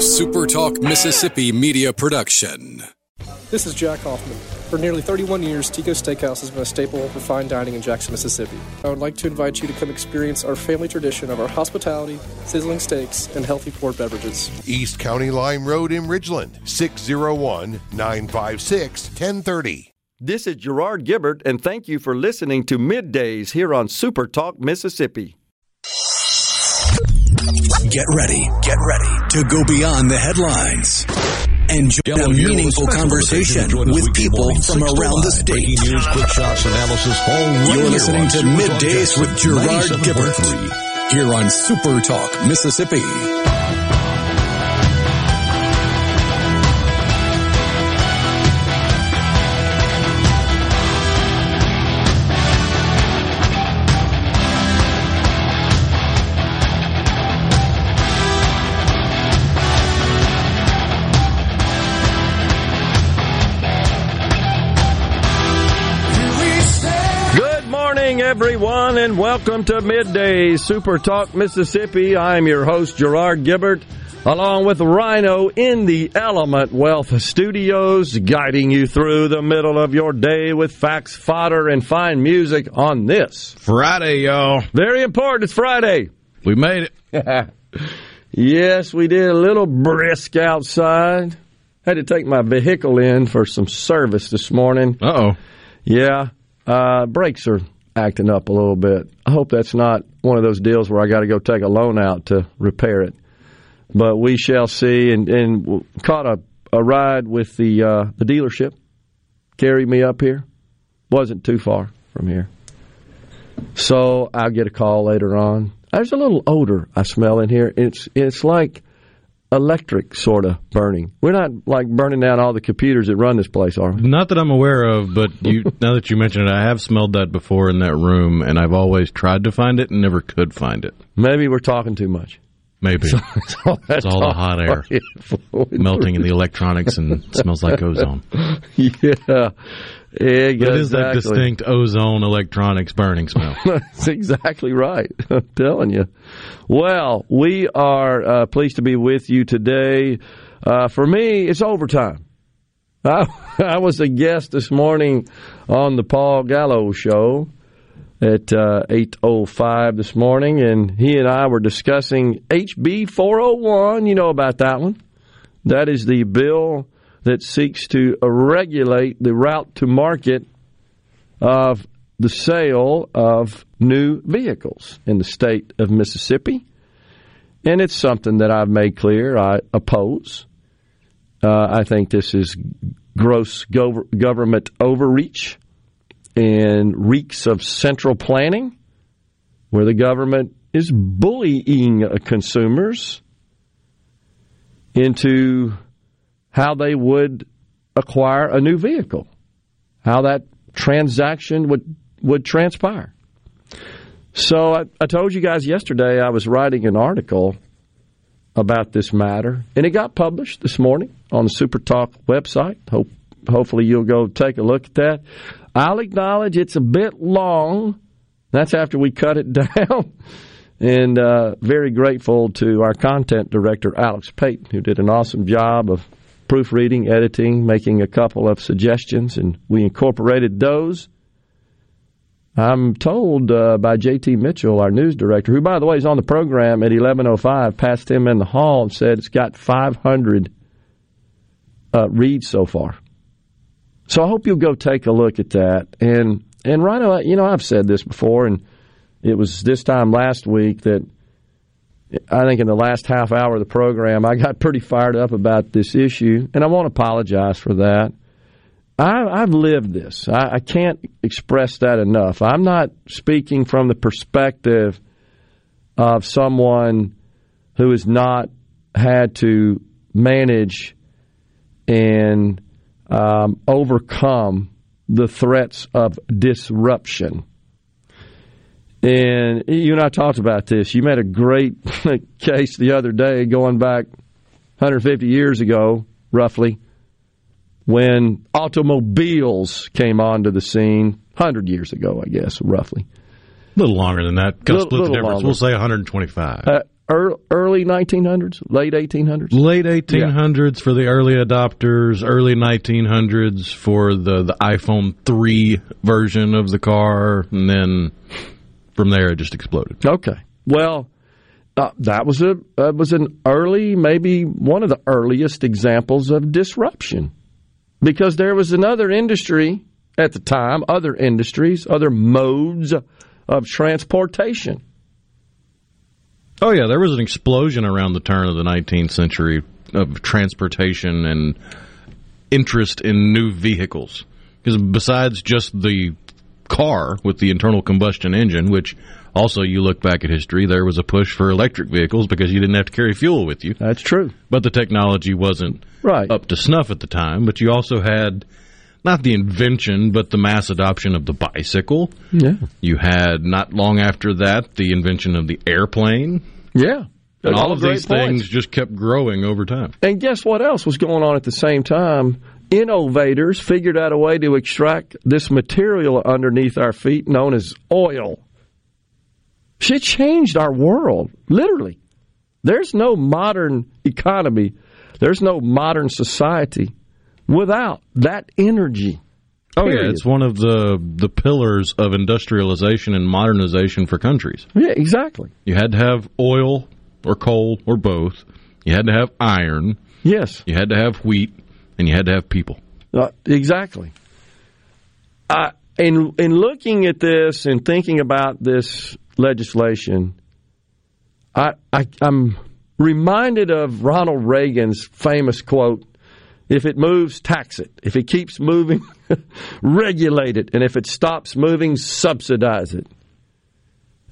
SuperTalk Mississippi media production. This is Jack Hoffman. For nearly 31 years, Tico's Steakhouse has been a staple of fine dining in Jackson, Mississippi. I would like to invite you to come experience our family tradition of our hospitality, sizzling steaks, and healthy poured beverages. East County Lime Road in Ridgeland, 601-956-1030. This is Gerard Gibbert, and thank you for listening to Middays here on Super Talk Mississippi. Get ready to go beyond the headlines and join a meaningful conversation with people from around the state. News, quick shots, analysis, you're listening to Middays with Gerard Gibbert here on Super Talk Mississippi. Everyone, and welcome to Midday Super Talk Mississippi. I'm your host, Gerard Gibbert, along with Rhino in the Element Wealth Studios, guiding you through the middle of your day with facts, fodder, and fine music on this Friday, y'all. Very important. It's Friday. We made it. Yes, we did. A little brisk outside. Had to take my vehicle in for some service this morning. Uh-oh. Yeah. Brakes are acting up a little bit. I hope that's not one of those deals where I got to go take a loan out to repair it. But we shall see. And caught a ride with the dealership. Carried me up here. Wasn't too far from here. So I'll get a call later on. There's a little odor I smell in here. It's like electric sort of burning. We're not like burning down all the computers that run this place, are we? Not that I'm aware of, but now that you mention it, I have smelled that before in that room, and I've always tried to find it and never could find it. Maybe we're talking too much. Maybe. It's all the hot air melting in the electronics and smells like ozone. Yeah. Exactly. It is that distinct ozone electronics burning smell. That's exactly right. I'm telling you. Well, we are pleased to be with you today. For me, it's overtime. I was a guest this morning on the Paul Gallo Show at 8:05 this morning, and he and I were discussing HB 401. You know about that one. That is the bill that seeks to regulate the route to market of the sale of new vehicles in the state of Mississippi. And it's something that I've made clear I oppose. I think this is gross government overreach and reeks of central planning, where the government is bullying consumers into how they would acquire a new vehicle, how that transaction would transpire. So I told you guys yesterday I was writing an article about this matter, and it got published this morning on the SuperTalk website. Hopefully you'll go take a look at that. I'll acknowledge it's a bit long. That's after we cut it down. And very grateful to our content director, Alex Payton, who did an awesome job of proofreading, editing, making a couple of suggestions, and we incorporated those. I'm told by J.T. Mitchell, our news director, who, by the way, is on the program at 11:05, passed him in the hall and said it's got 500 reads so far. So I hope you'll go take a look at that. And Rhino, you know, I've said this before, and it was this time last week that I think in the last half hour of the program I got pretty fired up about this issue, and I won't apologize for that. I've lived this. I can't express that enough. I'm not speaking from the perspective of someone who has not had to manage and overcome the threats of disruption. And you and I talked about this. You made a great case the other day going back 150 years ago, roughly, when automobiles came onto the scene 100 years ago, I guess, roughly. A little longer than that. We'll say 125. Early 1900s, late 1800s? Late 1800s for the early adopters, early 1900s for the iPhone 3 version of the car, and then from there it just exploded. Okay. Well, that was an early, maybe one of the earliest examples of disruption, because there was another industry at the time, other industries, other modes of transportation. Oh, yeah, there was an explosion around the turn of the 19th century of transportation and interest in new vehicles. Because besides just the car with the internal combustion engine, which also you look back at history, there was a push for electric vehicles because you didn't have to carry fuel with you. That's true. But the technology wasn't up to snuff at the time. But you also had not the invention, but the mass adoption of the bicycle. Yeah. You had, not long after that, the invention of the airplane. Yeah. And all of these things just kept growing over time. And guess what else was going on at the same time? Innovators figured out a way to extract this material underneath our feet known as oil. It changed our world, literally. There's no modern economy. There's no modern society without that energy. Oh, yeah, it's one of the pillars of industrialization and modernization for countries. Yeah, exactly. You had to have oil or coal or both. You had to have iron. Yes. You had to have wheat, and you had to have people. Exactly. In looking at this and thinking about this legislation, I'm reminded of Ronald Reagan's famous quote, "If it moves, tax it. If it keeps moving, regulate it. And if it stops moving, subsidize it."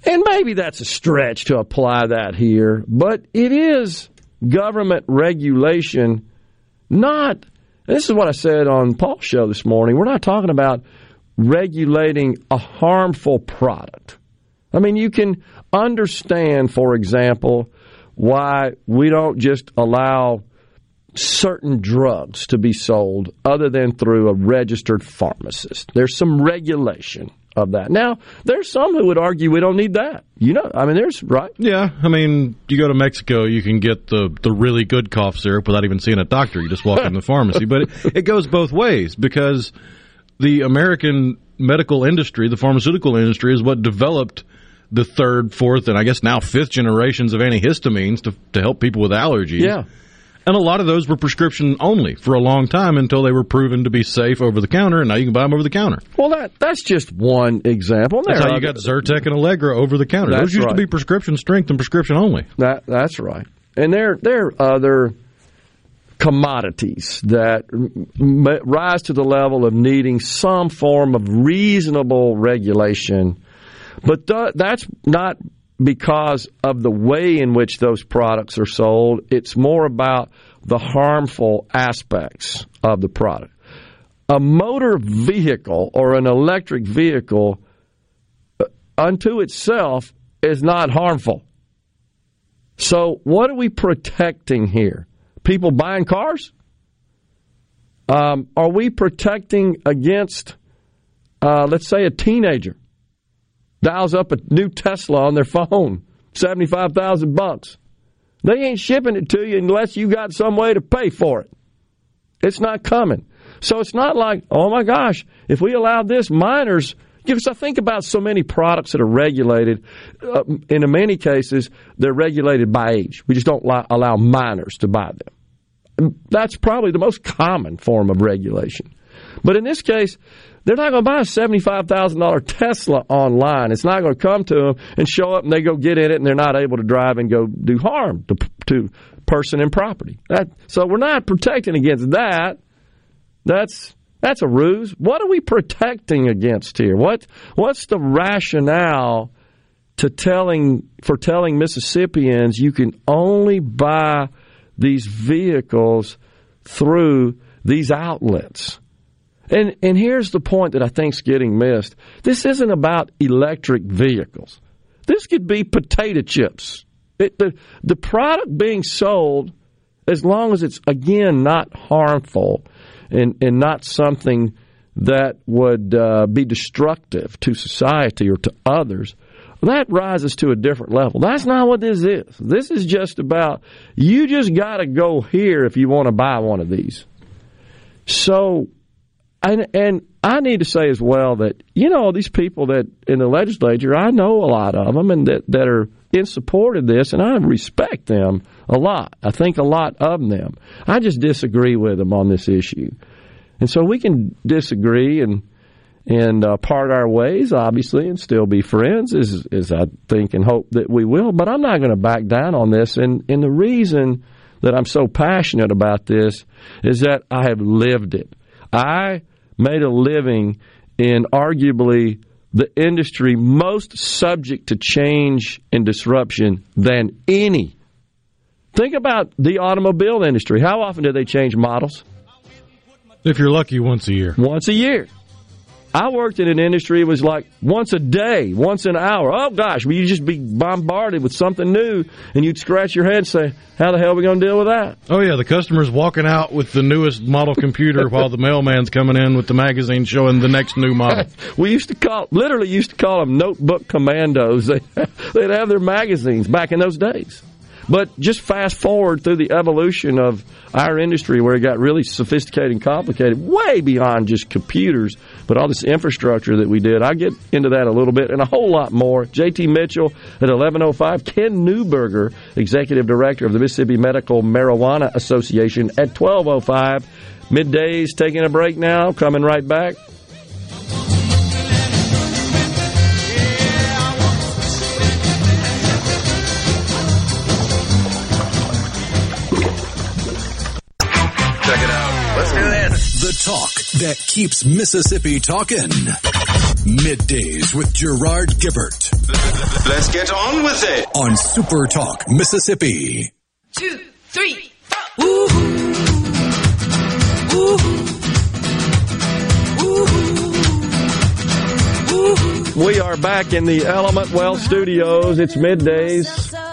And maybe that's a stretch to apply that here, but it is government regulation, not, this is what I said on Paul's show this morning, we're not talking about regulating a harmful product. I mean, you can understand, for example, why we don't just allow certain drugs to be sold other than through a registered pharmacist. There's some regulation of that. Now, there's some who would argue we don't need that. You know, I mean, there's, right? Yeah, I mean, you go to Mexico, you can get the really good cough syrup without even seeing a doctor. You just walk in the pharmacy. But it goes both ways, because the American medical industry, the pharmaceutical industry, is what developed the third, fourth, and I guess now fifth generations of antihistamines to help people with allergies. Yeah. And a lot of those were prescription only for a long time until they were proven to be safe over the counter, and now you can buy them over the counter. Well, that's just one example. That's how you got Zyrtec and Allegra over the counter. Those used to be prescription strength and prescription only. That's right. And there are other commodities that rise to the level of needing some form of reasonable regulation, but that's not because of the way in which those products are sold. It's more about the harmful aspects of the product. A motor vehicle or an electric vehicle unto itself is not harmful. So what are we protecting here? People buying cars? Are we protecting against, let's say, a teenager dials up a new Tesla on their phone, $75,000. They ain't shipping it to you unless you got some way to pay for it. It's not coming. So it's not like, oh my gosh, if we allow this, minors, because I think about so many products that are regulated, in many cases, they're regulated by age. We just don't allow minors to buy them. And that's probably the most common form of regulation. But in this case, they're not going to buy a $75,000 Tesla online. It's not going to come to them and show up and they go get in it and they're not able to drive and go do harm to person and property. So we're not protecting against that. That's a ruse. What are we protecting against here? What's the rationale for telling Mississippians you can only buy these vehicles through these outlets? And here's the point that I think is getting missed. This isn't about electric vehicles. This could be potato chips. The product being sold, as long as it's, again, not harmful and not something that would be destructive to society or to others, that rises to a different level. That's not what this is. This is just about, you just got to go here if you want to buy one of these. So, and I need to say as well that, you know, these people that in the legislature, I know a lot of them, and that are in support of this, and I respect them a lot. I think a lot of them. I just disagree with them on this issue. And so we can disagree and part our ways, obviously, and still be friends, is I think and hope that we will. But I'm not going to back down on this. And the reason that I'm so passionate about this is that I have lived it. I made a living in arguably the industry most subject to change and disruption than any. Think about the automobile industry. How often do they change models? If you're lucky, once a year. Once a year. I worked in an industry, it was like once a day, once an hour. Oh, gosh, well, you'd just be bombarded with something new, and you'd scratch your head and say, how the hell are we going to deal with that? Oh, yeah, the customer's walking out with the newest model computer while the mailman's coming in with the magazine showing the next new model. We used to call them notebook commandos. They'd have their magazines back in those days. But just fast forward through the evolution of our industry where it got really sophisticated and complicated, way beyond just computers, but all this infrastructure that we did. I get into that a little bit and a whole lot more. J.T. Mitchell at 11:05. Ken Neuberger, Executive Director of the Mississippi Medical Marijuana Association at 12:05. Middays, taking a break now, coming right back. The talk that keeps Mississippi talking. Middays with Gerard Gibbert. Let's get on with it. On Super Talk Mississippi. 2, 3, 4. Ooh. Ooh. Ooh. Ooh. We are back in the Element Wealth Studios. It's middays.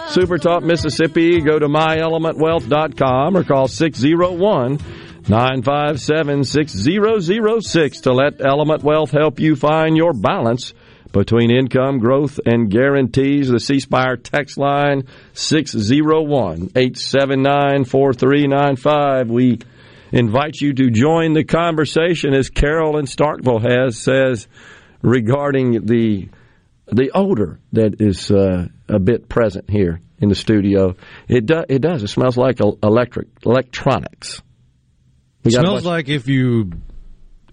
Super Talk Mississippi. Go to myelementwealth.com or call 601-957-6006 to let Element Wealth help you find your balance between income, growth, and guarantees. The C Spire text line, 601-879-4395. We invite you to join the conversation, as Carol in Starkville says, regarding the odor that is a bit present here in the studio. It does. It smells like electronics. It smells like if you,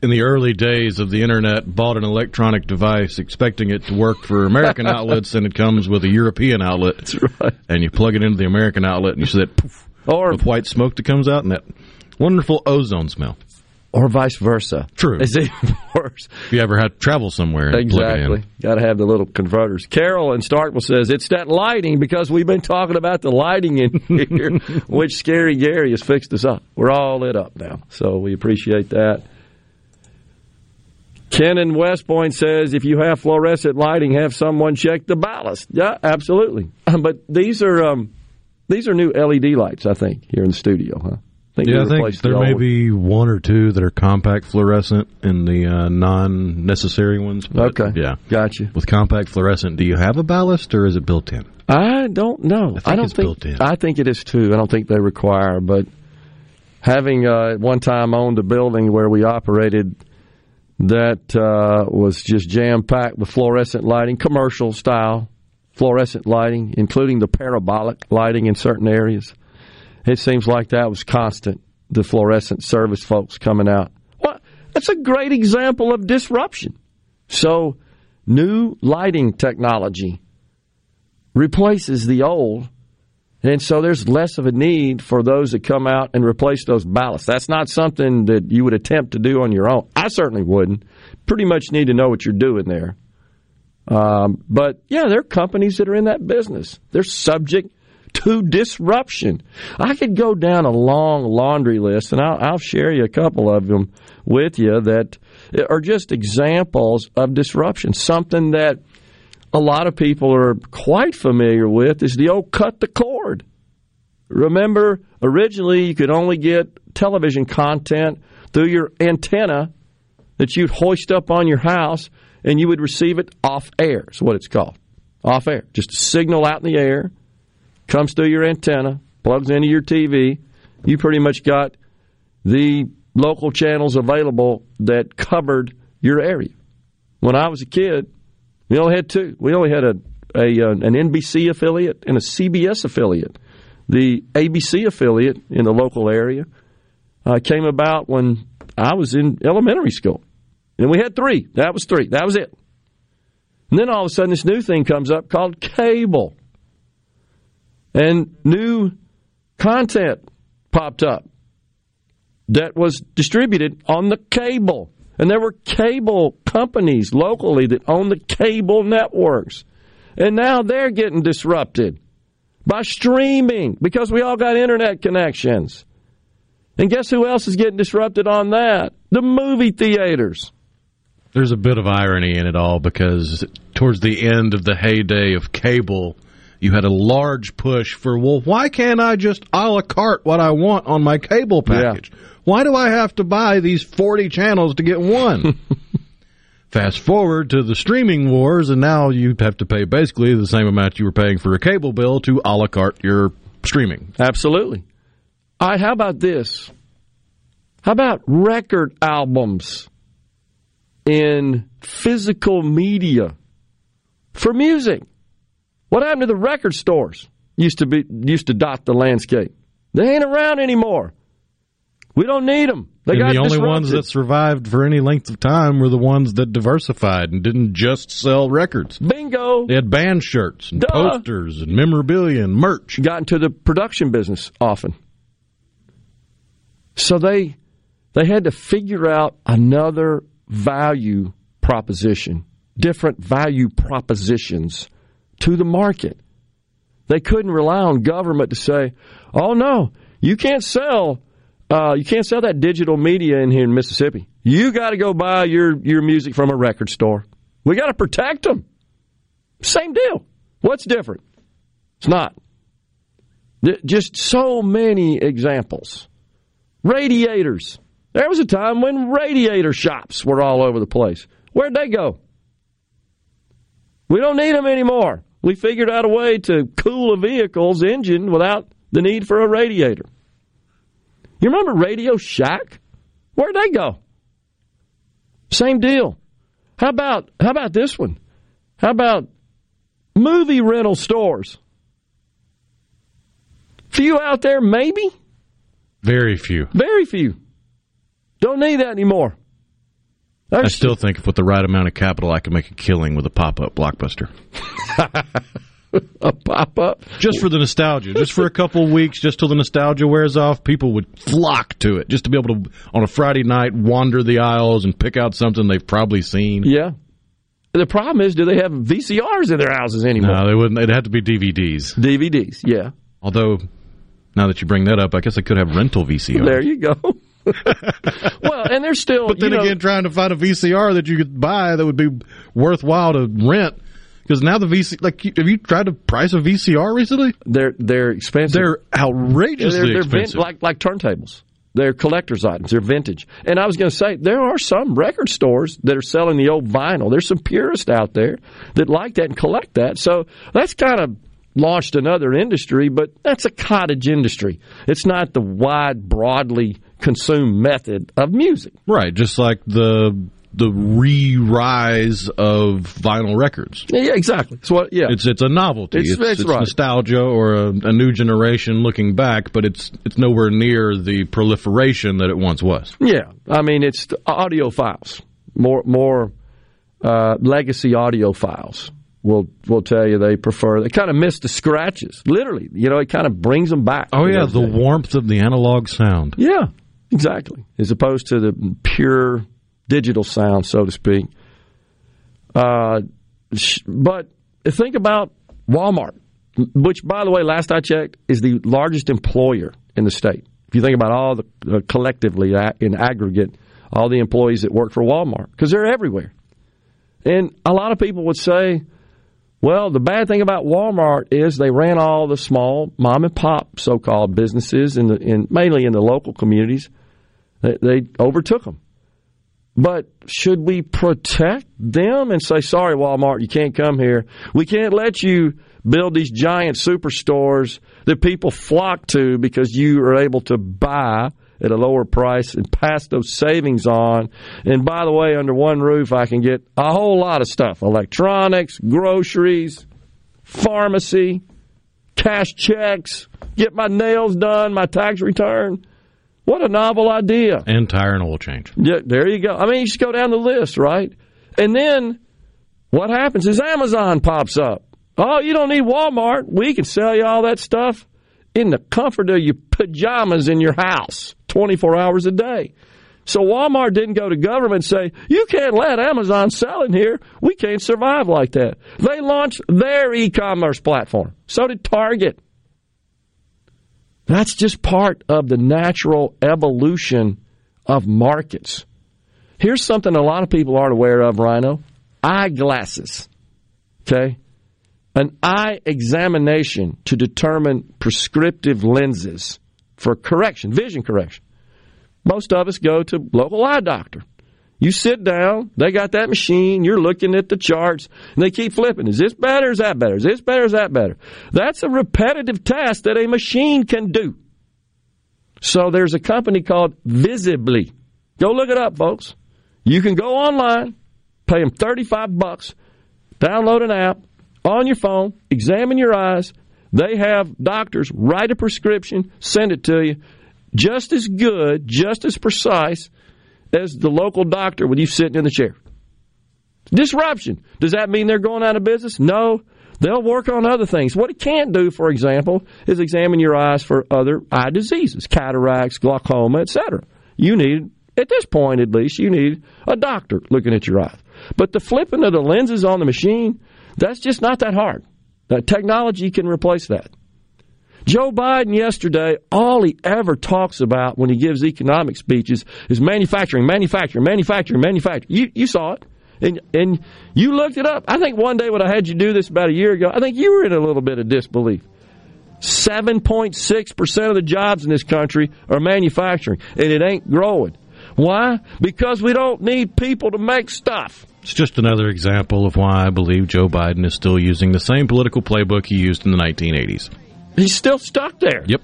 in the early days of the Internet, bought an electronic device expecting it to work for American outlets, and it comes with a European outlet. That's right. And you plug it into the American outlet, and you see that poof, or the white smoke that comes out, and that wonderful ozone smell. Or vice versa. True. It's even worse. If you ever had to travel somewhere and exactly. Plug it in. Got to have the little converters. Carol in Starkville says, it's that lighting, because we've been talking about the lighting in here, which Scary Gary has fixed us up. We're all lit up now, so we appreciate that. Ken in West Point says, if you have fluorescent lighting, have someone check the ballast. Yeah, absolutely. But these are new LED lights, I think, here in the studio, huh? I think there may be one or two that are compact fluorescent and the non-necessary ones. Okay, yeah, gotcha. With compact fluorescent, do you have a ballast or is it built in? I don't know. I don't think it's built in. I think it is too. I don't think they require. But having at one time owned a building where we operated that was just jam-packed with fluorescent lighting, commercial style fluorescent lighting, including the parabolic lighting in certain areas. It seems like that was constant, the fluorescent service folks coming out. Well, that's a great example of disruption. So new lighting technology replaces the old, and so there's less of a need for those that come out and replace those ballasts. That's not something that you would attempt to do on your own. I certainly wouldn't. Pretty much need to know what you're doing there. But, yeah, there are companies that are in that business. They're subject to disruption. I could go down a long laundry list, and I'll share you a couple of them with you that are just examples of disruption. Something that a lot of people are quite familiar with is the old cut the cord. Remember, originally you could only get television content through your antenna that you'd hoist up on your house, and you would receive it off air, is what it's called. off air. Just a signal out in the air, comes through your antenna, plugs into your TV. You pretty much got the local channels available that covered your area. When I was a kid, we only had two. We only had an NBC affiliate and a CBS affiliate. The ABC affiliate in the local area came about when I was in elementary school. And we had three. That was three. That was it. And then all of a sudden this new thing comes up called cable. And new content popped up that was distributed on the cable. And there were cable companies locally that owned the cable networks. And now they're getting disrupted by streaming because we all got internet connections. And guess who else is getting disrupted on that? The movie theaters. There's a bit of irony in it all because towards the end of the heyday of cable, you had a large push for, well, why can't I just a la carte what I want on my cable package? Yeah. Why do I have to buy these 40 channels to get one? Fast forward to the streaming wars, and now you have to pay basically the same amount you were paying for a cable bill to a la carte your streaming. Absolutely. All right, how about this? How about record albums in physical media for music? What happened to the record stores? Used to dot the landscape. They ain't around anymore. We don't need them. They got disrupted. The only ones that survived for any length of time were the ones that diversified and didn't just sell records. Bingo. They had band shirts and posters and memorabilia and merch. Got into the production business often. So they had to figure out another value proposition, different value propositions to the market. They couldn't rely on government to say, oh, no, you can't sell that digital media in here in Mississippi. You got to go buy your music from a record store. We got to protect them. Same deal. What's different? It's not. Just so many examples. Radiators. There was a time when radiator shops were all over the place. Where'd they go? We don't need them anymore. We figured out a way to cool a vehicle's engine without the need for a radiator. You remember Radio Shack? Where'd they go? Same deal. How about this one? How about movie rental stores? Few out there, maybe? Very few. Very few. Don't need that anymore. I still think with the right amount of capital, I could make a killing with a pop-up Blockbuster. A pop-up? Just for the nostalgia. Just for a couple weeks, just till the nostalgia wears off, people would flock to it. Just to be able to, on a Friday night, wander the aisles and pick out something they've probably seen. Yeah. The problem is, do they have VCRs in their houses anymore? No, they wouldn't. It'd have to be DVDs. DVDs, yeah. Although, now that you bring that up, I guess I could have rental VCRs. There you go. Well, and they're still... But then again, trying to find a VCR that you could buy that would be worthwhile to rent... Because now the VCR, have you tried to price a VCR recently? They're expensive. They're outrageously expensive. Like turntables. They're collector's items. They're vintage. And I was going to say, there are some record stores that are selling the old vinyl. There's some purists out there that like that and collect that. So that's kind of launched another industry, but that's a cottage industry. It's not the wide, broadly consumed method of music. Right, just like the re-rise of vinyl records. Yeah, exactly. It's a novelty. It's right. Nostalgia or a new generation looking back, but it's nowhere near the proliferation that it once was. Yeah, I mean, it's the audiophiles. More legacy audiophiles will tell you they prefer. They kind of miss the scratches, literally. You know, it kind of brings them back. Oh, yeah, the warmth of the analog sound. Yeah, exactly. As opposed to the pure... digital sound, so to speak. But think about Walmart, which, by the way, last I checked, is the largest employer in the state. If you think about all the collectively, in aggregate, all the employees that work for Walmart, because they're everywhere. And a lot of people would say, well, the bad thing about Walmart is they ran all the small mom-and-pop so-called businesses, mainly in the local communities. They overtook them. But should we protect them and say, sorry, Walmart, you can't come here. We can't let you build these giant superstores that people flock to because you are able to buy at a lower price and pass those savings on. And by the way, under one roof, I can get a whole lot of stuff, electronics, groceries, pharmacy, cash checks, get my nails done, my tax return. What a novel idea. And tire and oil change. Yeah, there you go. I mean, you just go down the list, right? And then what happens is Amazon pops up. Oh, you don't need Walmart. We can sell you all that stuff in the comfort of your pajamas in your house 24 hours a day. So Walmart didn't go to government and say, you can't let Amazon sell in here. We can't survive like that. They launched their e-commerce platform. So did Target. That's just part of the natural evolution of markets. Here's something a lot of people aren't aware of, Rhino. Eyeglasses. Okay? An eye examination to determine prescriptive lenses for correction, vision correction. Most of us go to local eye doctor. You sit down, they got that machine, you're looking at the charts, and they keep flipping. Is this better? Is that better? Is this better? Is that better? That's a repetitive task that a machine can do. So there's a company called Visibly. Go look it up, folks. You can go online, pay them $35, download an app on your phone, examine your eyes. They have doctors write a prescription, send it to you, just as good, just as precise as the local doctor with you sitting in the chair. Disruption. Does that mean they're going out of business? No. They'll work on other things. What it can't do, for example, is examine your eyes for other eye diseases, cataracts, glaucoma, etc. You need, at this point at least, you need a doctor looking at your eyes. But the flipping of the lenses on the machine, that's just not that hard. That technology can replace that. Joe Biden yesterday, all he ever talks about when he gives economic speeches is manufacturing. You saw it, and you looked it up. I think one day when I had you do this about a year ago, I think you were in a little bit of disbelief. 7.6% of the jobs in this country are manufacturing, and it ain't growing. Why? Because we don't need people to make stuff. It's just another example of why I believe Joe Biden is still using the same political playbook he used in the 1980s. He's still stuck there. Yep.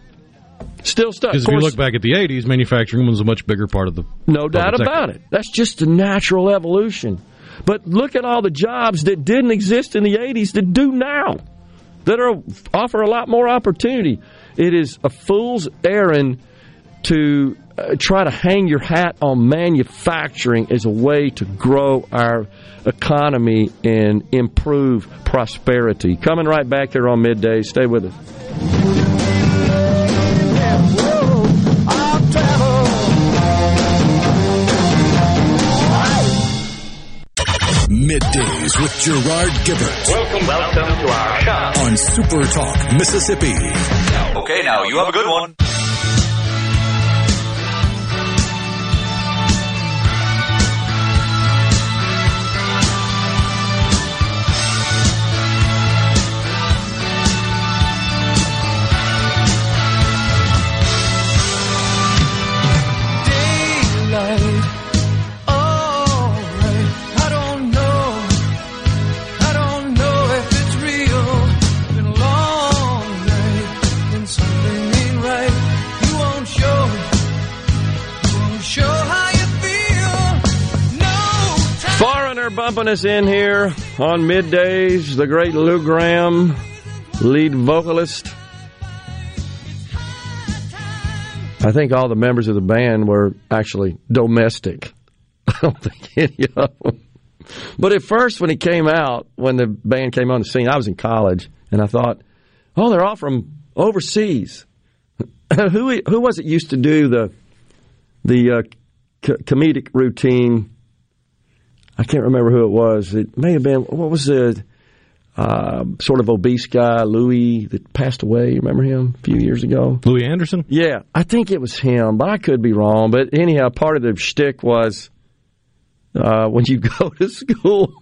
Still stuck. Because if you look back at the 80s, manufacturing was a much bigger part of the sector. No doubt about it. That's just the natural evolution. But look at all the jobs that didn't exist in the 80s that do now, that are offer a lot more opportunity. It is a fool's errand to try to hang your hat on manufacturing as a way to grow our economy and improve prosperity. Coming right back here on Midday. Stay with us. Middays with Gerard Givert. Welcome to our shop on Super Talk Mississippi. Now you have a good one. Bumping us in here on Middays, the great Lou Gramm, lead vocalist. I think all the members of the band were actually domestic. I don't think any of them. But at first, when it came out, when the band came on the scene, I was in college, and I thought, oh, they're all from overseas. Who was it used to do the comedic routine? I can't remember who it was. It may have been, what was the sort of obese guy, Louis, that passed away? You remember him a few years ago? Louis Anderson? Yeah, I think it was him, but I could be wrong. But anyhow, part of the shtick was when you go to school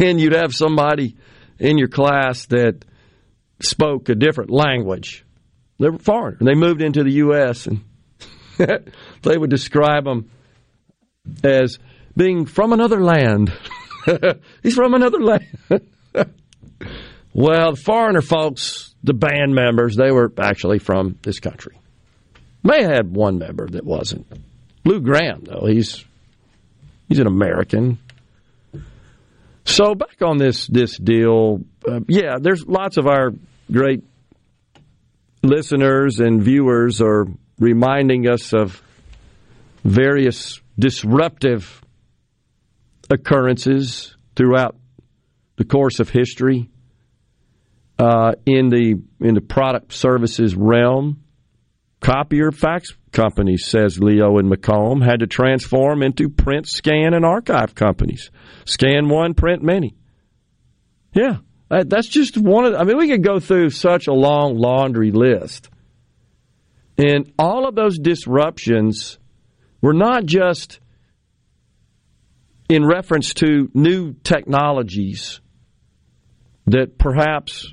and you'd have somebody in your class that spoke a different language. They were foreigner. They moved into the U.S., and they would describe them as being from another land. He's from another land. Well, the foreigner folks, the band members, they were actually from this country. May have had one member that wasn't. Lou Graham, though, he's an American. So back on this deal, yeah, there's lots of our great listeners and viewers are reminding us of various disruptive occurrences throughout the course of history in the product services realm. Copier fax companies, says Leo and McComb, had to transform into print, scan, and archive companies. Scan one, print many. Yeah, that's just one of the, I mean, we could go through such a long laundry list. And all of those disruptions were not just in reference to new technologies that perhaps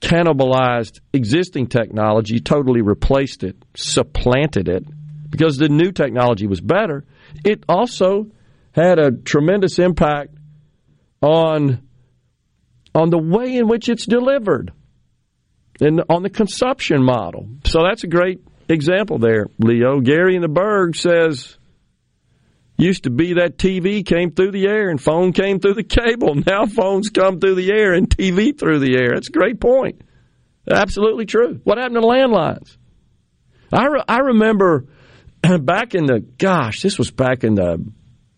cannibalized existing technology, totally replaced it, supplanted it, because the new technology was better. It also had a tremendous impact on the way in which it's delivered and on the consumption model. So that's a great example there, Leo. Gary in the Berg says, used to be that TV came through the air and phone came through the cable. Now phones come through the air and TV through the air. That's a great point. Absolutely true. What happened to landlines? I remember back in the, this was back in the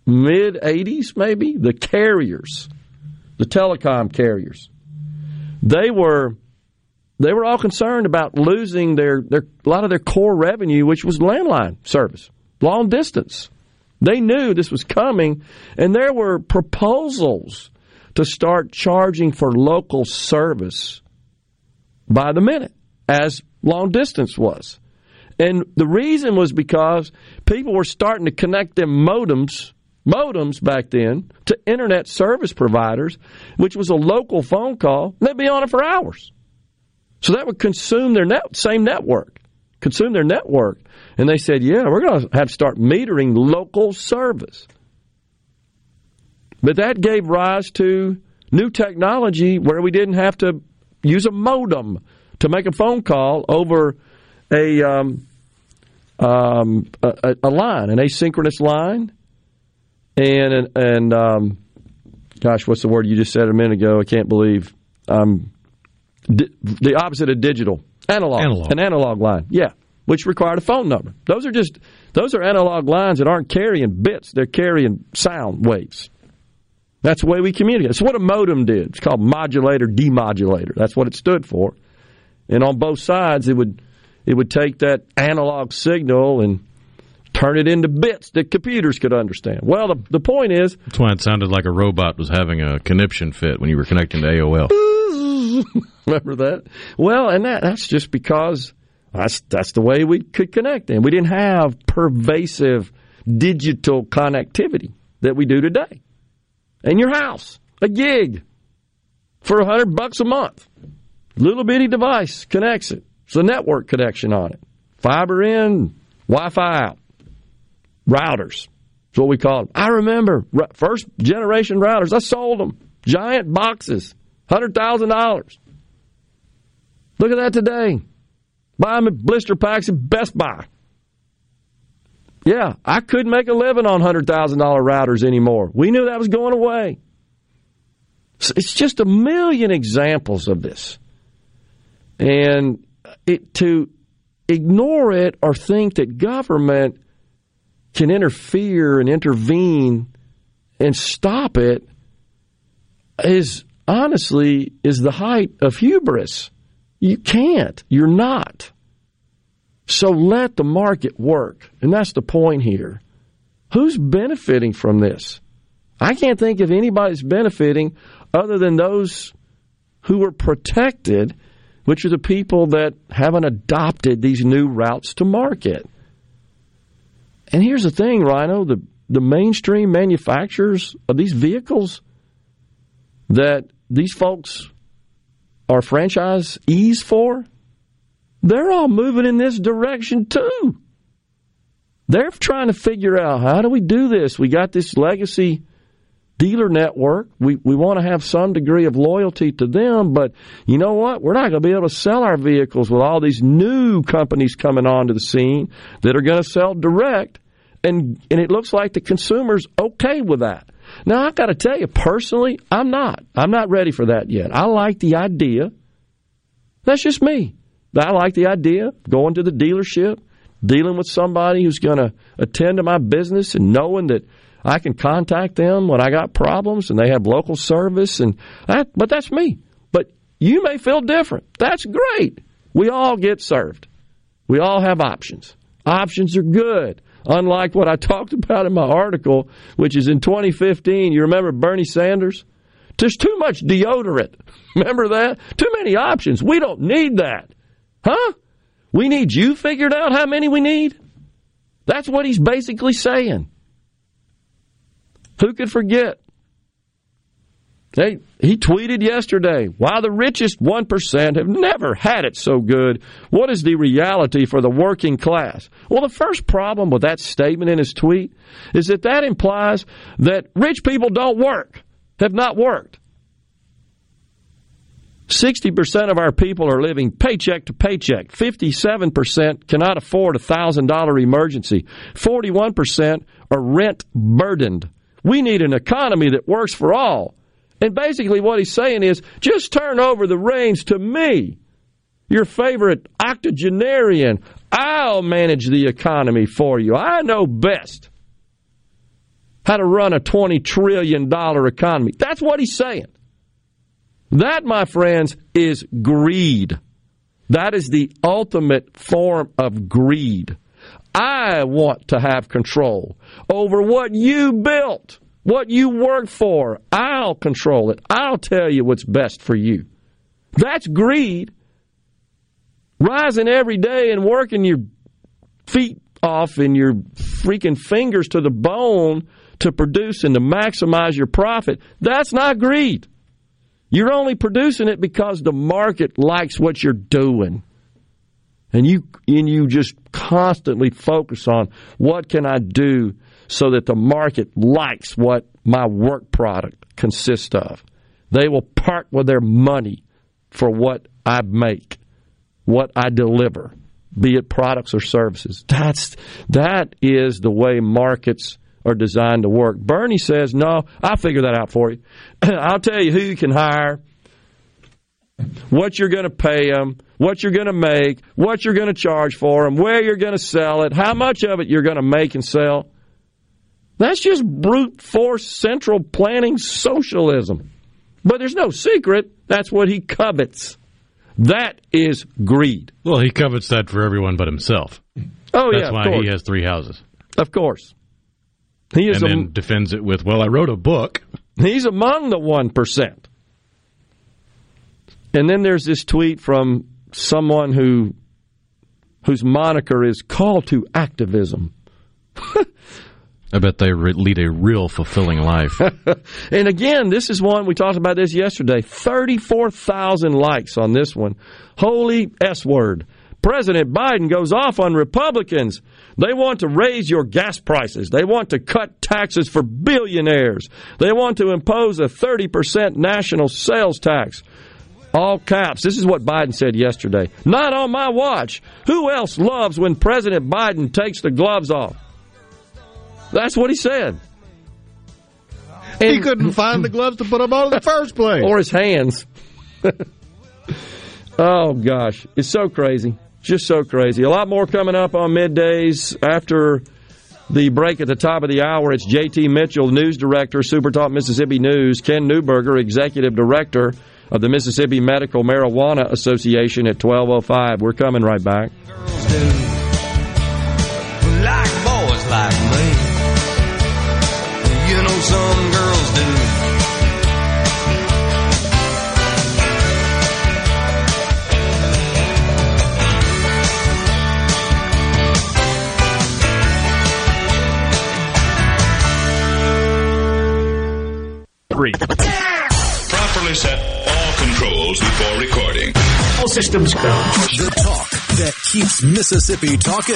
mid-'80s maybe, the carriers, the telecom carriers, they were all concerned about losing a lot of their core revenue, which was landline service, long distance. They knew this was coming, and there were proposals to start charging for local service by the minute, as long distance was. And the reason was because people were starting to connect them modems back then, to internet service providers, which was a local phone call, and they'd be on it for hours. So that would consume their network. And they said, yeah, we're going to have to start metering local service. But that gave rise to new technology where we didn't have to use a modem to make a phone call over a line, an asynchronous line. And what's the word you just said a minute ago? I can't believe. The opposite of digital. Analog. An analog line, yeah, which required a phone number. Those are analog lines that aren't carrying bits. They're carrying sound waves. That's the way we communicate. It's what a modem did. It's called modulator demodulator. That's what it stood for. And on both sides, it would take that analog signal and turn it into bits that computers could understand. Well, the point is... That's why it sounded like a robot was having a conniption fit when you were connecting to AOL. Remember that? Well, and that's just because that's the way we could connect. And we didn't have pervasive digital connectivity that we do today. In your house, a gig for $100 a month. Little bitty device connects it. It's a network connection on it. Fiber in, Wi-Fi out. Routers. That's what we call them. I remember first generation routers. I sold them. Giant boxes. $100,000. Look at that today. Buy them at blister packs at Best Buy. Yeah, I couldn't make a living on $100,000 routers anymore. We knew that was going away. It's just a million examples of this. And to ignore it or think that government can interfere and intervene and stop it is the height of hubris. You can't. You're not. So let the market work. And that's the point here. Who's benefiting from this? I can't think of anybody's benefiting other than those who are protected, which are the people that haven't adopted these new routes to market. And here's the thing, Rhino, the mainstream manufacturers of these vehicles that these folks are franchisees for, they're all moving in this direction too. They're trying to figure out, how do we do this? We got this legacy dealer network. We want to have some degree of loyalty to them, but you know what? We're not going to be able to sell our vehicles with all these new companies coming onto the scene that are going to sell direct, and it looks like the consumer's okay with that. Now, I've got to tell you, personally, I'm not ready for that yet. I like the idea. That's just me. I like the idea of going to the dealership, dealing with somebody who's going to attend to my business and knowing that I can contact them when I got problems and they have local service. But that's me. But you may feel different. That's great. We all get served. We all have options. Options are good. Unlike what I talked about in my article, which is in 2015, you remember Bernie Sanders? There's too much deodorant. Remember that? Too many options. We don't need that. Huh? We need you figured out how many we need? That's what he's basically saying. Who could forget? Hey, he tweeted yesterday, "Why the richest 1% have never had it so good. What is the reality for the working class?" Well, the first problem with that statement in his tweet is that implies that rich people don't work, have not worked. 60% of our people are living paycheck to paycheck. 57% cannot afford a $1,000 emergency. 41% are rent burdened. We need an economy that works for all. And basically what he's saying is, just turn over the reins to me, your favorite octogenarian. I'll manage the economy for you. I know best how to run a $20 trillion economy. That's what he's saying. That, my friends, is greed. That is the ultimate form of greed. I want to have control over what you built, what you worked for. I'll control it. I'll tell you what's best for you. That's greed. Rising every day and working your feet off and your freaking fingers to the bone to produce and to maximize your profit. That's not greed. You're only producing it because the market likes what you're doing. And you just constantly focus on, what can I do so that the market likes what my work product consists of? They will part with their money for what I make, what I deliver, be it products or services. That is the way markets are designed to work. Bernie says, no, I'll figure that out for you. I'll tell you who you can hire, what you're going to pay them, what you're going to make, what you're going to charge for them, where you're going to sell it, how much of it you're going to make and sell. That's just brute force central planning socialism. But there's no secret, that's what he covets. That is greed. Well, he covets that for everyone but himself. Oh, yeah, of course. That's why he has three houses. Of course. He defends it with, well, I wrote a book. He's among the 1%. And then there's this tweet from someone whose moniker is Call to Activism. I bet they lead a real fulfilling life. And again, this is one, we talked about this yesterday, 34,000 likes on this one. Holy S-word. President Biden goes off on Republicans. They want to raise your gas prices. They want to cut taxes for billionaires. They want to impose a 30% national sales tax. All caps. This is what Biden said yesterday. Not on my watch. Who else loves when President Biden takes the gloves off? That's what he said. And he couldn't find the gloves to put them on in the first place. Or his hands. Oh, gosh. It's so crazy. Just so crazy. A lot more coming up on middays. After the break at the top of the hour, it's J.T. Mitchell, news director, Super Talk Mississippi News, Ken Neuberger, executive director of the Mississippi Medical Marijuana Association at 12:05. We're coming right back. Girls do, like boys like me. You know some girls do. Properly set all controls before recording. All systems go. The talk that keeps Mississippi talking.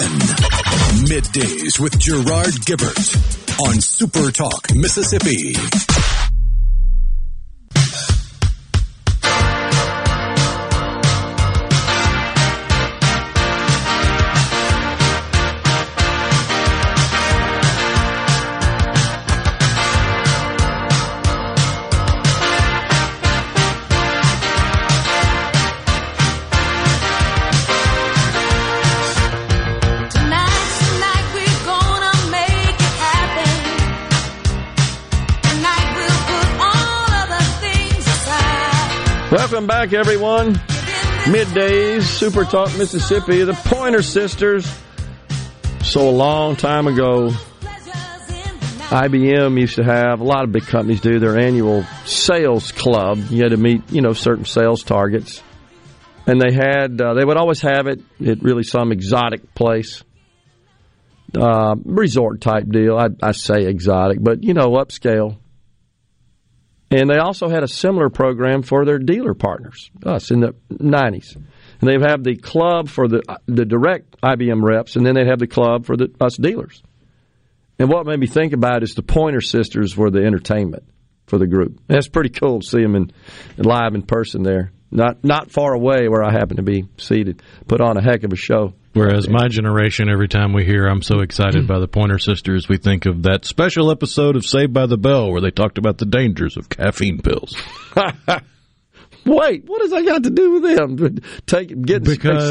Middays with Gerard Gibert on Super Talk Mississippi. Welcome back, everyone. Middays, Super Talk Mississippi, the Pointer Sisters. So a long time ago, IBM used to have, a lot of big companies do, their annual sales club. You had to meet, certain sales targets. And they had, they would always have it at really some exotic place. Resort-type deal. I say exotic, but, upscale. And they also had a similar program for their dealer partners, us, in the 90s. And they'd have the club for the direct IBM reps, and then they'd have the club for us dealers. And what made me think about is the Pointer Sisters were the entertainment for the group. And it's pretty cool to see them live in person there. Not far away where I happen to be seated. Put on a heck of a show. Whereas my generation, every time we hear I'm so excited by the Pointer Sisters, we think of that special episode of Saved by the Bell where they talked about the dangers of caffeine pills. Wait, what has that got to do with them? Getting excited with the pills? Because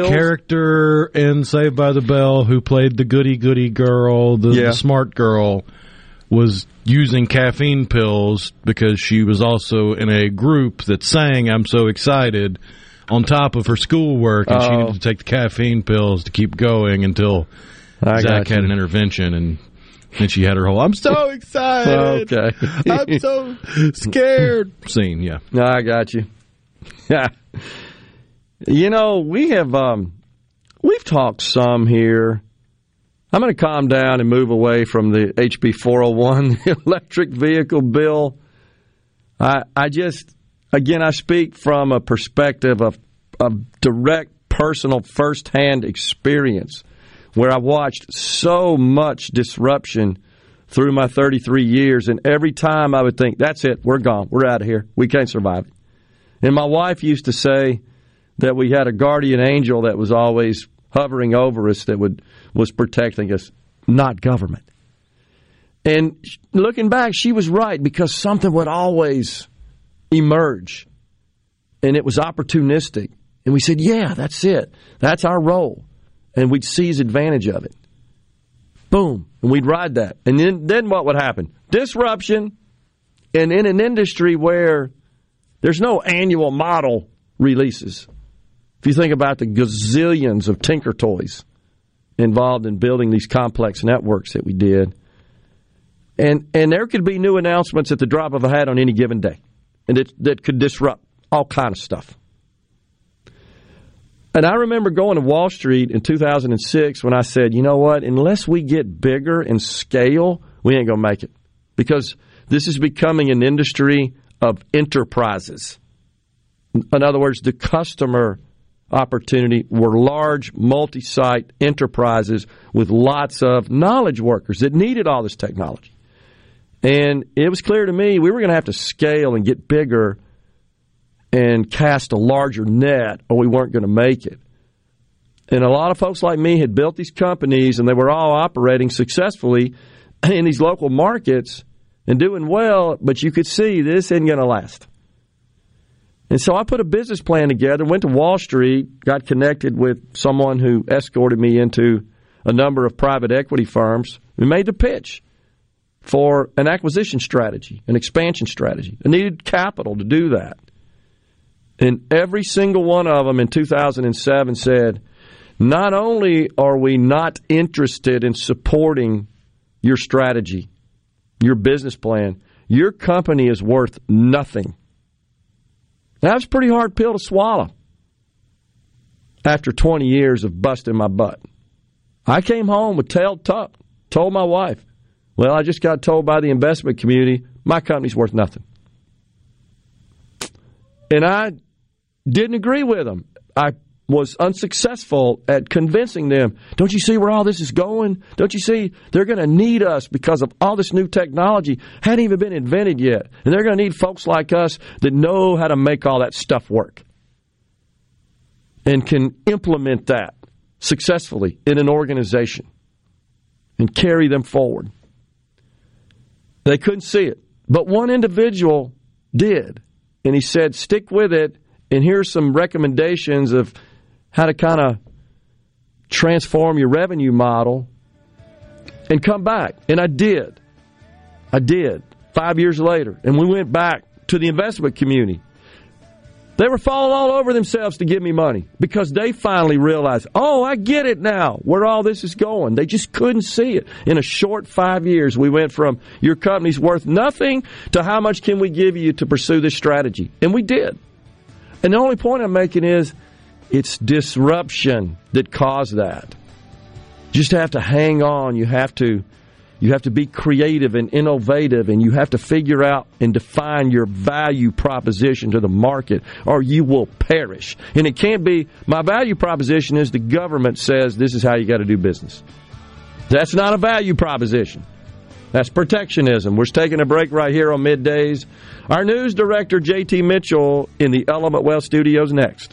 the character in Saved by the Bell who played the goody-goody girl, the smart girl, was using caffeine pills because she was also in a group that sang I'm so excited on top of her schoolwork, and she needed to take the caffeine pills to keep going until Zach had an intervention, and then she had her whole, I'm so excited, okay. I'm so scared scene, yeah. I got you. Yeah. We have, we've talked some here. I'm going to calm down and move away from the HB 401, the electric vehicle bill. I speak from a perspective of direct, personal, firsthand experience where I watched so much disruption through my 33 years, and every time I would think, that's it, we're gone, we're out of here, we can't survive it. And my wife used to say that we had a guardian angel that was always hovering over us that was protecting us, not government. And looking back, she was right, because something would always emerge, and it was opportunistic. And we said, yeah, that's it. That's our role. And we'd seize advantage of it. Boom. And we'd ride that. And then what would happen? Disruption. And in an industry where there's no annual model releases. If you think about the gazillions of tinker toys involved in building these complex networks that we did, and there could be new announcements at the drop of a hat on any given day, and that could disrupt all kind of stuff. And I remember going to Wall Street in 2006 when I said, you know what, unless we get bigger and scale, we ain't going to make it, because this is becoming an industry of enterprises. In other words, the customer opportunity were large multi-site enterprises with lots of knowledge workers that needed all this technology. And it was clear to me we were going to have to scale and get bigger and cast a larger net, or we weren't going to make it. And a lot of folks like me had built these companies, and they were all operating successfully in these local markets and doing well, but you could see this isn't going to last. And so I put a business plan together, went to Wall Street, got connected with someone who escorted me into a number of private equity firms. We made the pitch for an acquisition strategy, an expansion strategy. I needed capital to do that. And every single one of them in 2007 said, not only are we not interested in supporting your strategy, your business plan, your company is worth nothing. That was a pretty hard pill to swallow after 20 years of busting my butt. I came home with tail tucked, told my wife, well, I just got told by the investment community, my company's worth nothing. And I didn't agree with them. I was unsuccessful at convincing them, don't you see where all this is going? Don't you see they're going to need us because of all this new technology? Hadn't even been invented yet. And they're going to need folks like us that know how to make all that stuff work and can implement that successfully in an organization and carry them forward. They couldn't see it. But one individual did. And he said, stick with it, and here's some recommendations of how to kind of transform your revenue model and come back. And I did. 5 years later. And we went back to the investment community. They were falling all over themselves to give me money because they finally realized, oh, I get it now, where all this is going. They just couldn't see it. In a short 5 years, we went from your company's worth nothing to how much can we give you to pursue this strategy. And we did. And the only point I'm making is it's disruption that caused that. You just have to hang on. You have to be creative and innovative, and you have to figure out and define your value proposition to the market, or you will perish. And it can't be, my value proposition is the government says this is how you got to do business. That's not a value proposition. That's protectionism. We're taking a break right here on Middays. Our news director, J.T. Mitchell, in the Element Well Studios next.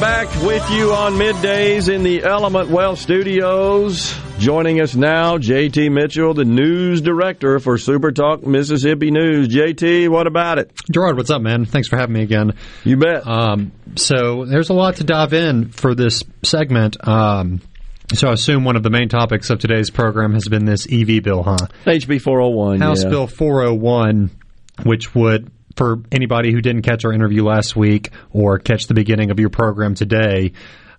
Back with you on Middays in the Element Well Studios. Joining us now, J.T. Mitchell, the news director for SuperTalk Mississippi News. J.T., what about it? Gerard, what's up, man? Thanks for having me again. You bet. So there's a lot to dive in for this segment. So I assume one of the main topics of today's program has been this EV bill, huh? HB 401. House Bill 401, which would... For anybody who didn't catch our interview last week or catch the beginning of your program today,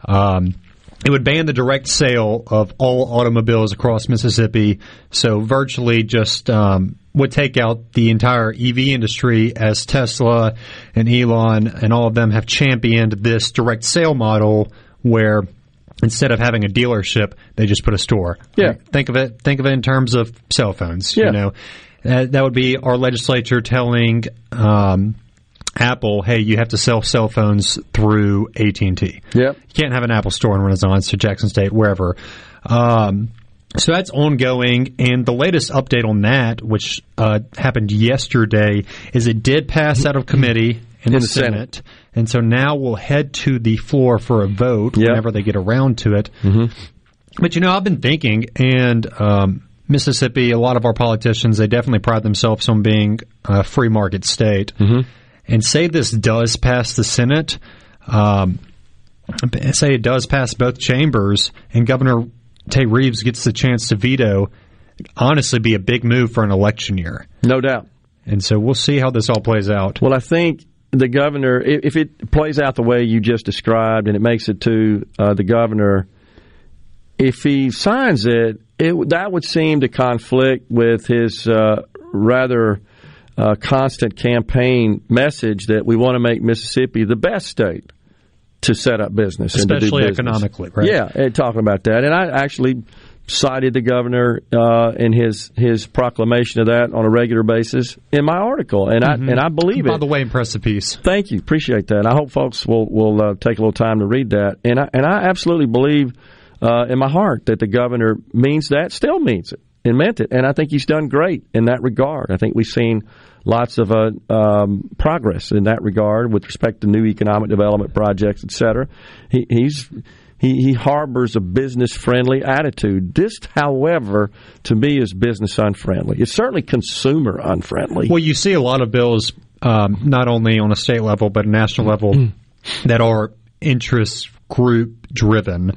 it would ban the direct sale of all automobiles across Mississippi, so virtually just would take out the entire EV industry, as Tesla and Elon and all of them have championed this direct sale model where instead of having a dealership, they just put a store. Yeah. Think of it in terms of cell phones, yeah. You know. That would be our legislature telling Apple, hey, you have to sell cell phones through AT&T. Yep. You can't have an Apple store in Renaissance or Jackson State, wherever. So that's ongoing, and the latest update on that, which happened yesterday, is it did pass out of committee in the Senate. And so now we'll head to the floor for a vote whenever they get around to it. Mm-hmm. But, you know, I've been thinking, and Mississippi, a lot of our politicians, they definitely pride themselves on being a free market state. Mm-hmm. And say this does pass the Senate, say it does pass both chambers, and Governor Tay Reeves gets the chance to veto, honestly be a big move for an election year. No doubt. And so we'll see how this all plays out. Well, I think the governor, if it plays out the way you just described and it makes it to the governor, if he signs it, that would seem to conflict with his rather constant campaign message that we want to make Mississippi the best state to set up business. Especially and to do business. Economically, right? Yeah, and talking about that. And I actually cited the governor in his proclamation of that on a regular basis in my article, and I believe it. By the way, impressive piece. Thank you. Appreciate that. And I hope folks will take a little time to read that. And I absolutely believe in my heart that the governor means that, still means it, and meant it. And I think he's done great in that regard. I think we've seen lots of progress in that regard with respect to new economic development projects, et cetera. He harbors a business-friendly attitude. This, however, to me is business unfriendly. It's certainly consumer unfriendly. Well, you see a lot of bills, not only on a state level but a national level, that are interest group driven.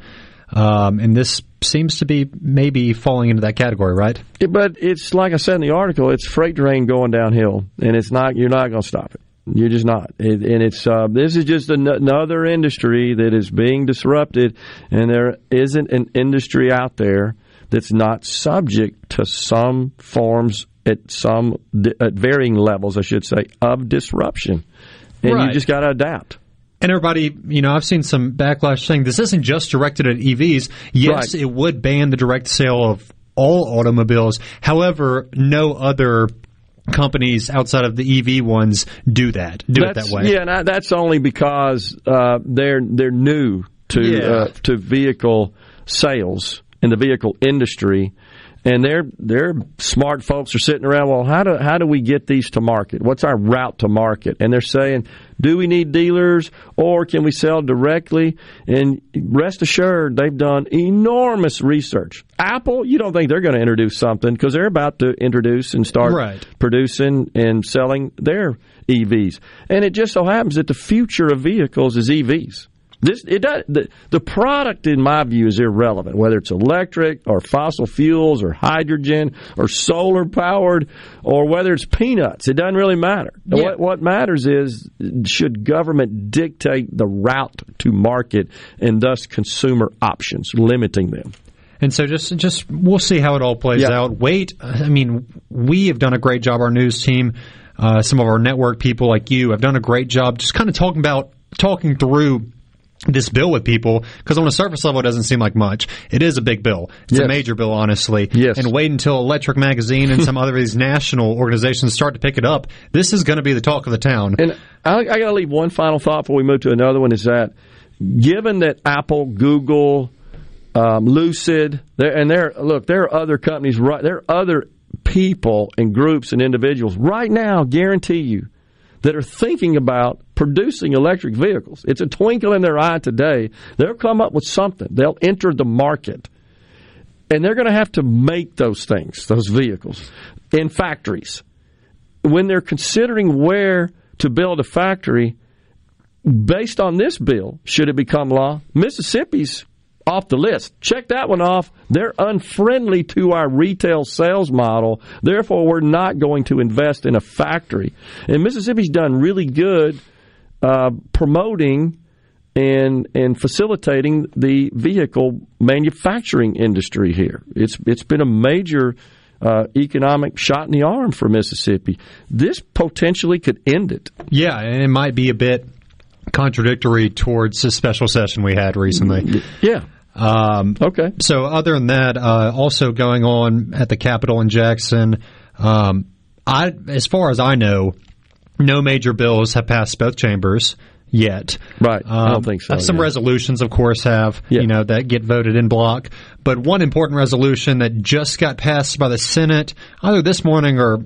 And this seems to be maybe falling into that category, right? But it's like I said in the article, it's freight train going downhill, and it's not. You're not going to stop it. You're just not. And it's this is just another industry that is being disrupted, and there isn't an industry out there that's not subject to some forms at varying levels, I should say, of disruption. And right. You just got to adapt. And everybody, I've seen some backlash saying this isn't just directed at EVs. Yes, right. It would ban the direct sale of all automobiles. However, no other companies outside of the EV ones do it that way. Yeah, and that's only because they're new to vehicle sales in the vehicle industry. And they're smart folks are sitting around, well, how do we get these to market? What's our route to market? And they're saying, do we need dealers or can we sell directly? And rest assured, they've done enormous research. Apple, you don't think they're going to introduce something because they're about to introduce and start producing and selling their EVs. And it just so happens that the future of vehicles is EVs. The product, in my view, is irrelevant, whether it's electric or fossil fuels or hydrogen or solar-powered or whether it's peanuts. It doesn't really matter. Yeah. What matters is, should government dictate the route to market and thus consumer options, limiting them? And so just we'll see how it all plays out. Wait. I mean, we have done a great job, our news team, some of our network people like you have done a great job just kind of talking through this bill with people, because on a surface level it doesn't seem like much. It is a big bill. It's a major bill, honestly. Yes. And wait until Electric Magazine and some other of these national organizations start to pick it up. This is going to be the talk of the town. And I got to leave one final thought before we move to another one, is that given that Apple, Google, Lucid, there are other companies, right? There are other people and groups and individuals right now, guarantee you, that are thinking about producing electric vehicles. It's a twinkle in their eye today. They'll come up with something. They'll enter the market. And they're going to have to make those things, those vehicles, in factories. When they're considering where to build a factory, based on this bill, should it become law, Mississippi's off the list. Check that one off. They're unfriendly to our retail sales model. Therefore, we're not going to invest in a factory. And Mississippi's done really good promoting and facilitating the vehicle manufacturing industry here. It's been a major economic shot in the arm for Mississippi. This potentially could end it. Yeah, and it might be a bit contradictory towards the special session we had recently. Yeah. Okay. So other than that, also going on at the Capitol in Jackson, as far as I know, no major bills have passed both chambers yet. Right. I don't think so. Some resolutions, of course, have, that get voted in block. But one important resolution that just got passed by the Senate, either this morning or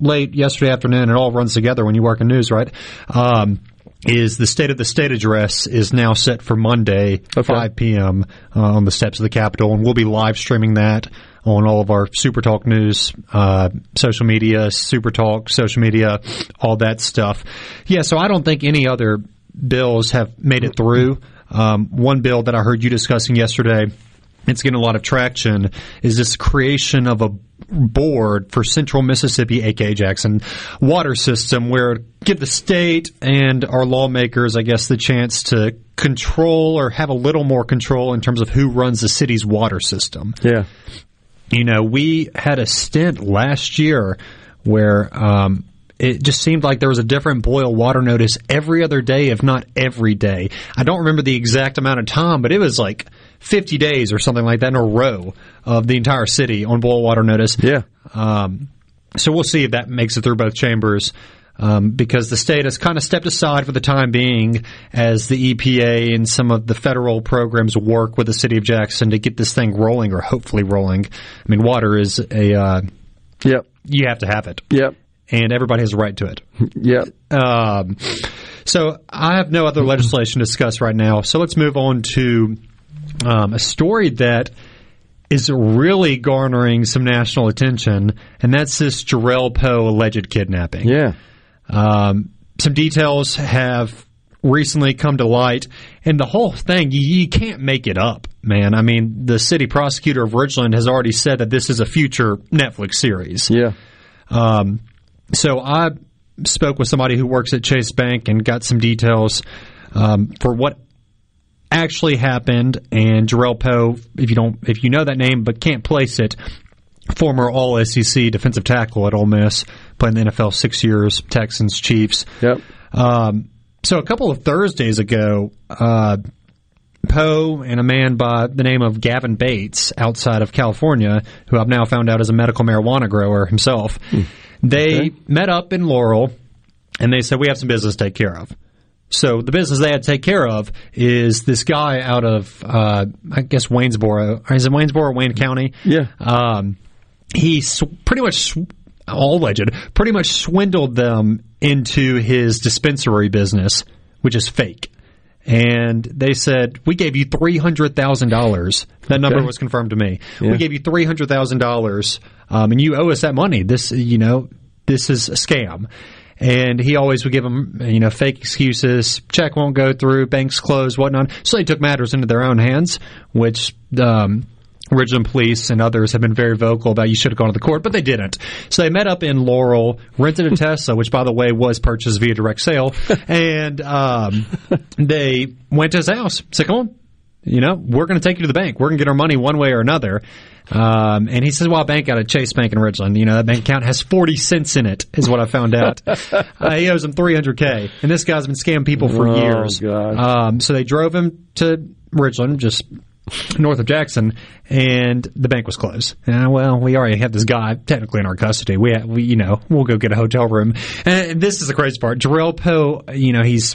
late yesterday afternoon, it all runs together when you work in news, right? Is the State of the State address is now set for Monday, 5 p.m. On the steps of the Capitol, and we'll be live streaming that on all of our SuperTalk News, social media, SuperTalk, social media, all that stuff. Yeah, so I don't think any other bills have made it through. One bill that I heard you discussing yesterday, it's getting a lot of traction, is this creation of a board for Central Mississippi, a.k.a. Jackson, water system, where it would give the state and our lawmakers, I guess, the chance to control or have a little more control in terms of who runs the city's water system. Yeah. We had a stint last year where it just seemed like there was a different boil water notice every other day, if not every day. I don't remember the exact amount of time, but it was like 50 days or something like that in a row of the entire city on boil water notice. Yeah. So we'll see if that makes it through both chambers, because the state has kind of stepped aside for the time being as the EPA and some of the federal programs work with the city of Jackson to get this thing rolling, or hopefully rolling. I mean, water is a you have to have it. Yep. And everybody has a right to it. Yep. So I have no other legislation to discuss right now. So let's move on to a story that is really garnering some national attention, and that's this Jarrell Poe alleged kidnapping. Yeah. Some details have recently come to light. And the whole thing, you can't make it up, man. I mean, the city prosecutor of Richland has already said that this is a future Netflix series. Yeah. So I spoke with somebody who works at Chase Bank and got some details for what actually happened. And Jarrell Poe, if you know that name but can't place it, former All-SEC defensive tackle at Ole Miss, played in the NFL 6 years, Texans, Chiefs. Yep. So a couple of Thursdays ago, Poe and a man by the name of Gavin Bates outside of California, who I've now found out is a medical marijuana grower himself, they met up in Laurel, and they said, we have some business to take care of. So the business they had to take care of is this guy out of, I guess, Waynesboro. Is it Waynesboro or Wayne County? Yeah. He pretty much, all alleged, pretty much swindled them into his dispensary business, which is fake. And they said, we gave you $300,000. That number was confirmed to me. Yeah. We gave you $300,000, and you owe us that money. This is a scam. And he always would give them, fake excuses. Check won't go through, banks closed, whatnot. So they took matters into their own hands, which Richland police and others have been very vocal about. You should have gone to the court, but they didn't. So they met up in Laurel, rented a Tesla, which, by the way, was purchased via direct sale, and they went to his house. Said, come on, we're going to take you to the bank. We're going to get our money one way or another. And he says, well, I bank out at Chase Bank in Richland. That bank account has 40 cents in it, is what I found out. He owes him $300K. And this guy's been scamming people for years. God. So they drove him to Richland, just north of Jackson, and the bank was closed. Well, we already have this guy technically in our custody. We'll go get a hotel room. And this is the crazy part. Jarrell Poe, he's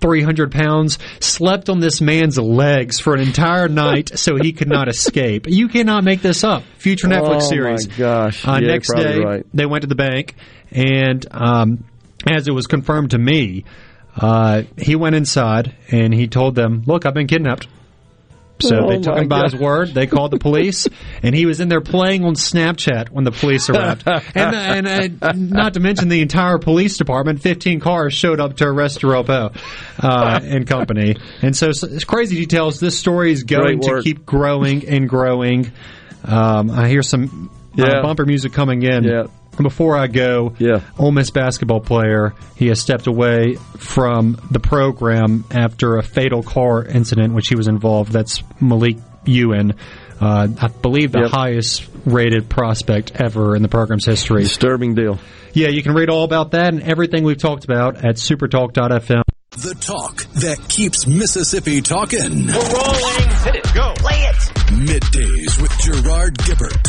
300 pounds, slept on this man's legs for an entire night so he could not escape. You cannot make this up. Future Netflix series. Oh, my gosh. Yeah, next day, they went to the bank, and as it was confirmed to me, he went inside, and he told them, look, I've been kidnapped. So they took him by his word. They called the police, and he was in there playing on Snapchat when the police arrived. And not to mention the entire police department, 15 cars showed up to arrest Jarrell Poe and company. And so it's crazy details. This story is going to keep growing and growing. I hear some bumper music coming in. Yeah. Before I go, Ole Miss basketball player, he has stepped away from the program after a fatal car incident which he was involved. That's Malik Ewan, I believe the highest rated prospect ever in the program's history. Disturbing deal. Yeah, you can read all about that and everything we've talked about at supertalk.fm. The talk that keeps Mississippi talking. We're rolling. Hit it. Go. Play it. Middays with Gerard Gibbert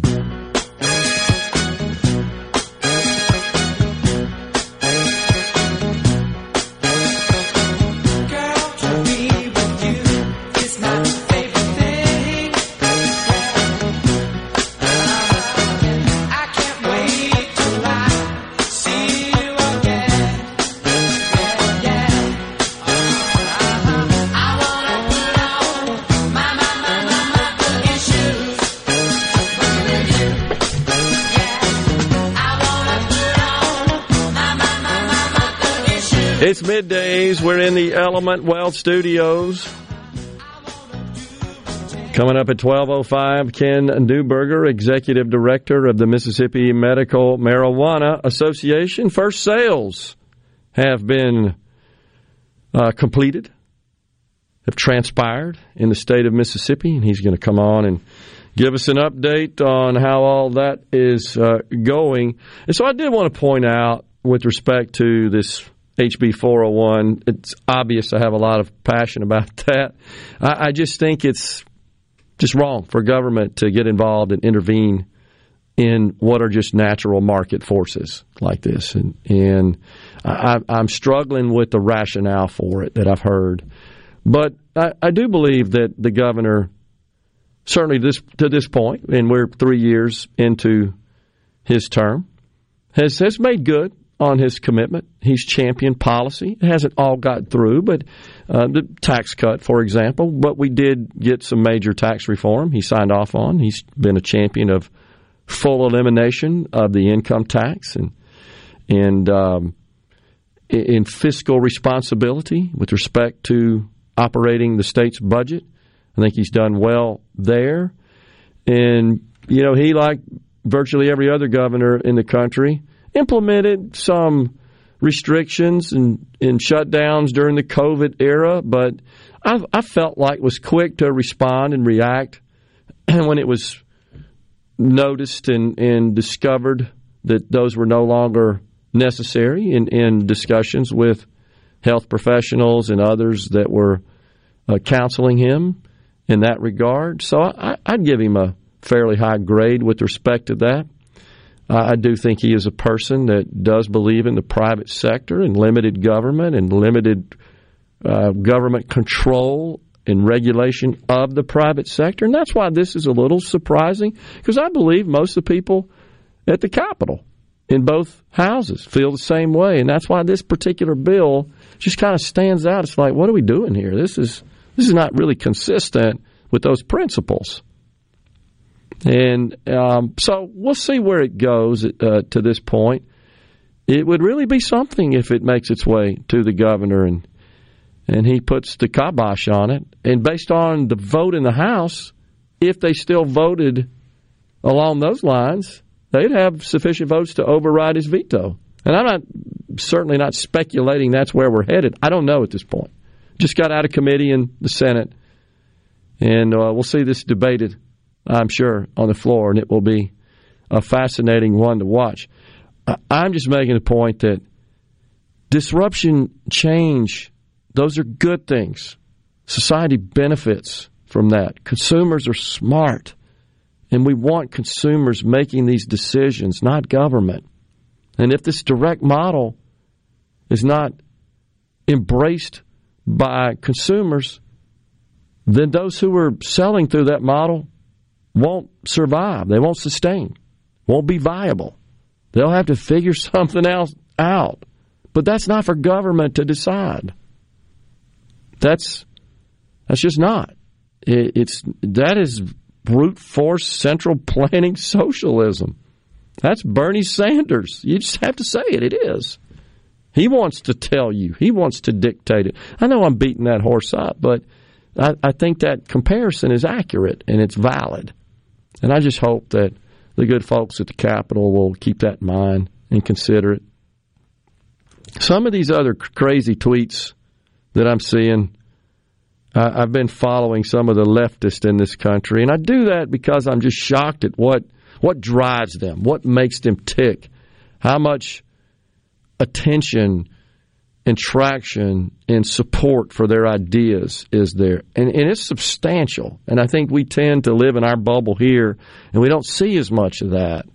It's middays. We're in the Element Wealth Studios. Coming up at 12:05, Ken Neuberger, Executive Director of the Mississippi Medical Marijuana Association. First sales have been completed, have transpired in the state of Mississippi, and he's going to come on and give us an update on how all that is going. And so I did want to point out with respect to this HB 401, it's obvious I have a lot of passion about that. I just think it's just wrong for government to get involved and intervene in what are just natural market forces like this. And I'm struggling with the rationale for it that I've heard. But I do believe that the governor, certainly to this point, and we're 3 years into his term, has made good on his commitment. He's championed policy. It hasn't all got through, but the tax cut, for example, but we did get some major tax reform he signed off on. He's been a champion of full elimination of the income tax and in fiscal responsibility with respect to operating the state's budget. I think he's done well there. And, you know, he, like virtually every other governor in the country, implemented some restrictions and shutdowns during the COVID era, but I felt like was quick to respond and react when it was noticed and discovered that those were no longer necessary in discussions with health professionals and others that were counseling him in that regard. So I'd give him a fairly high grade with respect to that. I do think he is a person that does believe in the private sector and limited government and limited government control and regulation of the private sector. And that's why this is a little surprising, because I believe most of the people at the Capitol in both houses feel the same way. And that's why this particular bill just kind of stands out. It's like, what are we doing here? This is not really consistent with those principles. And so we'll see where it goes to this point. It would really be something if it makes its way to the governor and he puts the kibosh on it. And based on the vote in the House, if they still voted along those lines, they'd have sufficient votes to override his veto. And I'm certainly not speculating that's where we're headed. I don't know at this point. Just got out of committee in the Senate, and we'll see this debated, I'm sure, on the floor, and it will be a fascinating one to watch. I'm just making a point that disruption, change, those are good things. Society benefits from that. Consumers are smart, and we want consumers making these decisions, not government. And if this direct model is not embraced by consumers, then those who are selling through that model won't survive. They won't sustain. Won't be viable. They'll have to figure something else out. But that's not for government to decide. That's just not. That is brute force central planning socialism. That's Bernie Sanders. You just have to say it. It is. He wants to tell you. He wants to dictate it. I know I'm beating that horse up, but I think that comparison is accurate and it's valid. And I just hope that the good folks at the Capitol will keep that in mind and consider it. Some of these other crazy tweets that I'm seeing, I've been following some of the leftists in this country, and I do that because I'm just shocked at what drives them, what makes them tick, how much attention and traction and support for their ideas is there. And it's substantial. And I think we tend to live in our bubble here, and we don't see as much of that.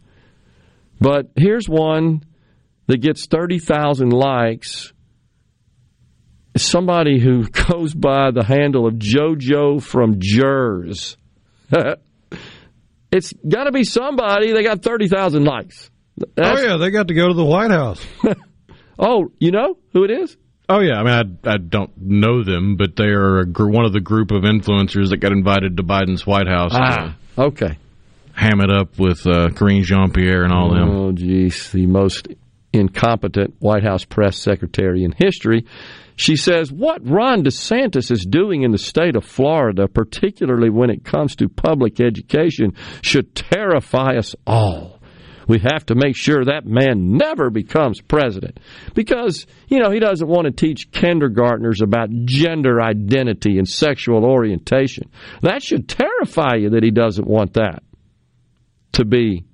But here's one that gets 30,000 likes. Somebody who goes by the handle of JoJo from Jers. It's got to be somebody. They got 30,000 likes. Oh, yeah, they got to go to the White House. Oh, you know who it is? Oh, yeah. I mean, I don't know them, but they are one of the group of influencers that got invited to Biden's White House. Ah, okay. Ham it up with Karine Jean-Pierre and all them. Oh, geez. The most incompetent White House press secretary in history. She says, what Ron DeSantis is doing in the state of Florida, particularly when it comes to public education, should terrify us all. We have to make sure that man never becomes president because, you know, he doesn't want to teach kindergartners about gender identity and sexual orientation. That should terrify you that he doesn't want that to be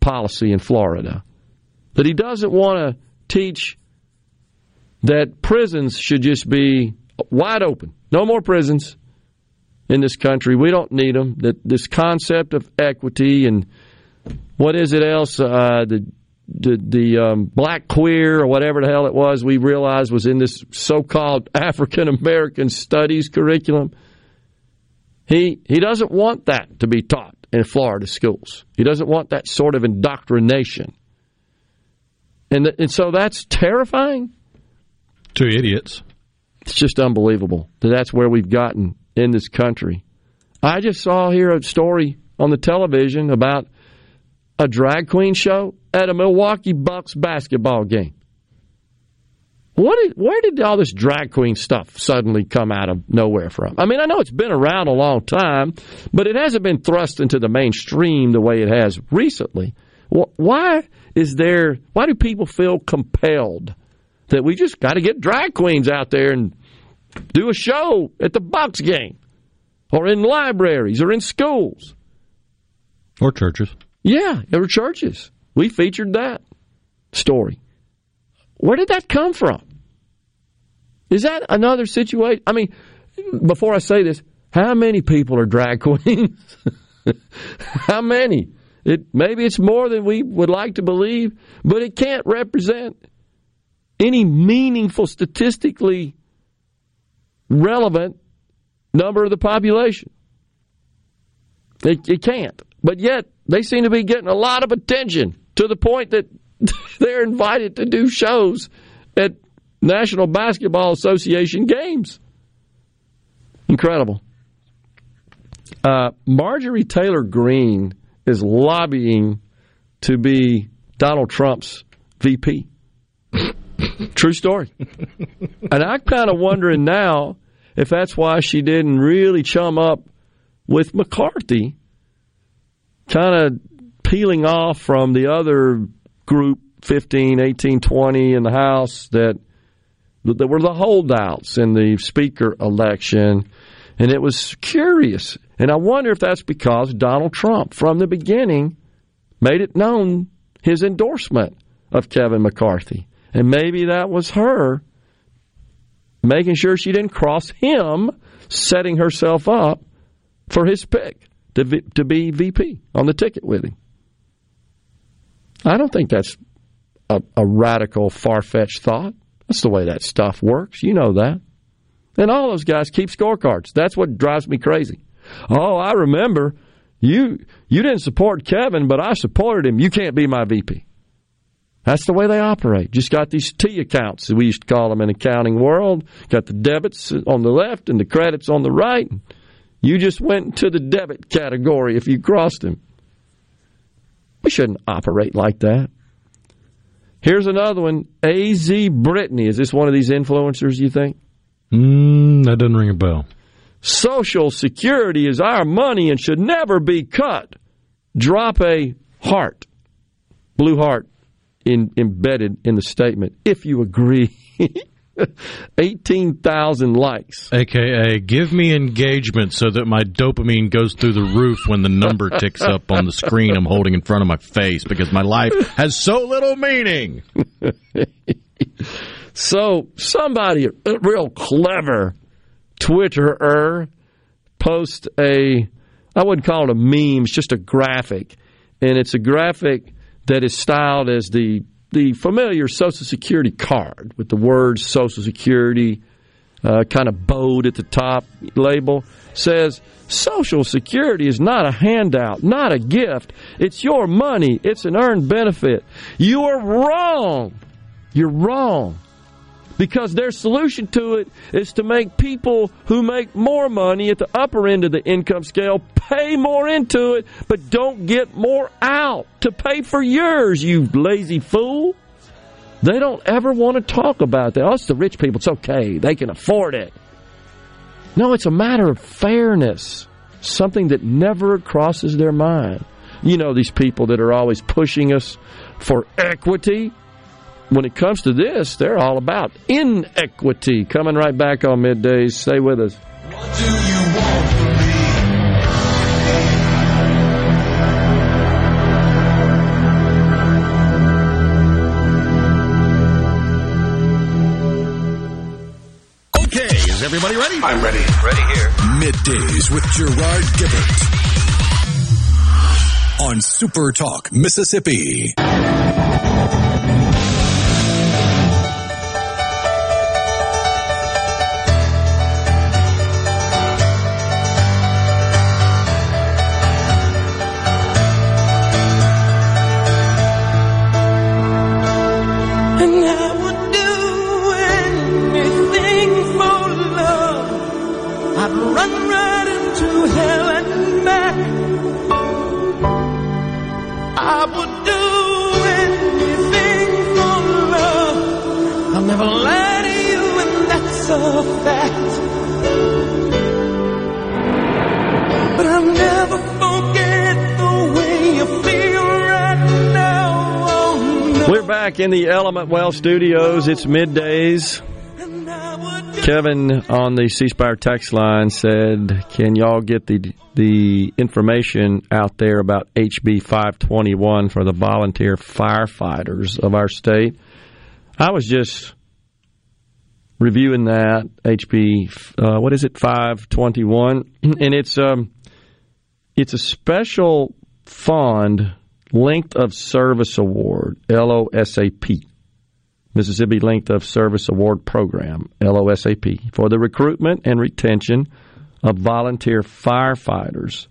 policy in Florida, that he doesn't want to teach that prisons should just be wide open. No more prisons in this country. We don't need them. That this concept of equity and what is it else? The black queer or whatever the hell it was we realized was in this so-called African-American studies curriculum. He doesn't want that to be taught in Florida schools. He doesn't want that sort of indoctrination. And so that's terrifying. To idiots. It's just unbelievable that that's where we've gotten in this country. I just saw here a story on the television about a drag queen show at a Milwaukee Bucks basketball game. Where did all this drag queen stuff suddenly come out of nowhere from? I mean, I know it's been around a long time, but it hasn't been thrust into the mainstream the way it has recently. Why do people feel compelled that we just got to get drag queens out there and do a show at the Bucks game or in libraries or in schools? Or churches. Yeah, or churches. We featured that story. Where did that come from? Is that another situation? I mean, before I say this, how many people are drag queens? How many? Maybe it's more than we would like to believe, but it can't represent any meaningful, statistically relevant number of the population. It can't. But yet, they seem to be getting a lot of attention to the point that they're invited to do shows at National Basketball Association games. Incredible. Marjorie Taylor Greene is lobbying to be Donald Trump's VP. True story. And I'm kind of wondering now if that's why she didn't really chum up with McCarthy, kind of peeling off from the other group, 15, 18, 20 in the House, that were the holdouts in the speaker election. And it was curious. And I wonder if that's because Donald Trump, from the beginning, made it known his endorsement of Kevin McCarthy. And maybe that was her making sure she didn't cross him, setting herself up for his pick to be VP on the ticket with him. I don't think that's a radical, far-fetched thought. That's the way that stuff works. You know that. And all those guys keep scorecards. That's what drives me crazy. Oh, I remember you didn't support Kevin, but I supported him. You can't be my VP. That's the way they operate. Just got these T accounts, we used to call them in the accounting world. Got the debits on the left and the credits on the right. You just went into the debit category if you crossed him. We shouldn't operate like that. Here's another one. AZ Brittany. Is this one of these influencers, you think? That doesn't ring a bell. Social Security is our money and should never be cut. Drop a heart, blue heart, embedded in the statement, if you agree. 18,000 likes. AKA, give me engagement so that my dopamine goes through the roof when the number ticks up on the screen I'm holding in front of my face because my life has so little meaning. So somebody real clever, Twitterer, posts I wouldn't call it a meme, it's just a graphic. And it's a graphic that is styled as the familiar Social Security card with the words Social Security kind of bold at the top label, says, Social Security is not a handout, not a gift. It's your money. It's an earned benefit. You are wrong. You're wrong. Because their solution to it is to make people who make more money at the upper end of the income scale pay more into it, but don't get more out to pay for yours, you lazy fool. They don't ever want to talk about that. Oh, it's the rich people. It's okay. They can afford it. No, it's a matter of fairness, something that never crosses their mind. You know, these people that are always pushing us for equity. When it comes to this, they're all about inequity. Coming right back on Middays. Stay with us. What do you want from me? Okay, is everybody ready? I'm ready. Ready here. Middays with Gerard Gibbert on Super Talk Mississippi. I fact. But I'll never forget the way you feel right now. Oh, no. We're back in the Element Well Studios. It's middays. Kevin on the C-Spire text line said, can y'all get the information out there about HB 521 for the volunteer firefighters of our state? I was just reviewing that, HB, what is it, 521? And it's a special fund, Length of Service Award, LOSAP. Mississippi Length of Service Award Program, LOSAP, for the recruitment and retention of volunteer firefighters.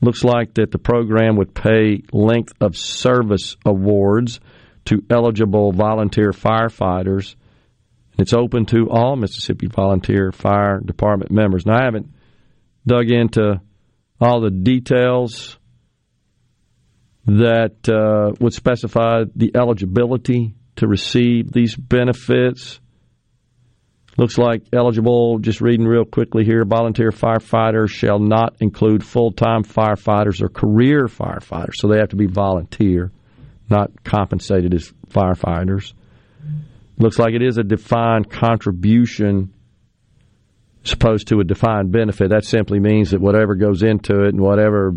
Looks like that the program would pay length of service awards to eligible volunteer firefighters. It's open to all Mississippi Volunteer Fire Department members. Now, I haven't dug into all the details that would specify the eligibility to receive these benefits. Looks like eligible, just reading real quickly here, volunteer firefighters shall not include full-time firefighters or career firefighters. So they have to be volunteer, not compensated as firefighters. Looks like it is a defined contribution as opposed to a defined benefit. That simply means that whatever goes into it and whatever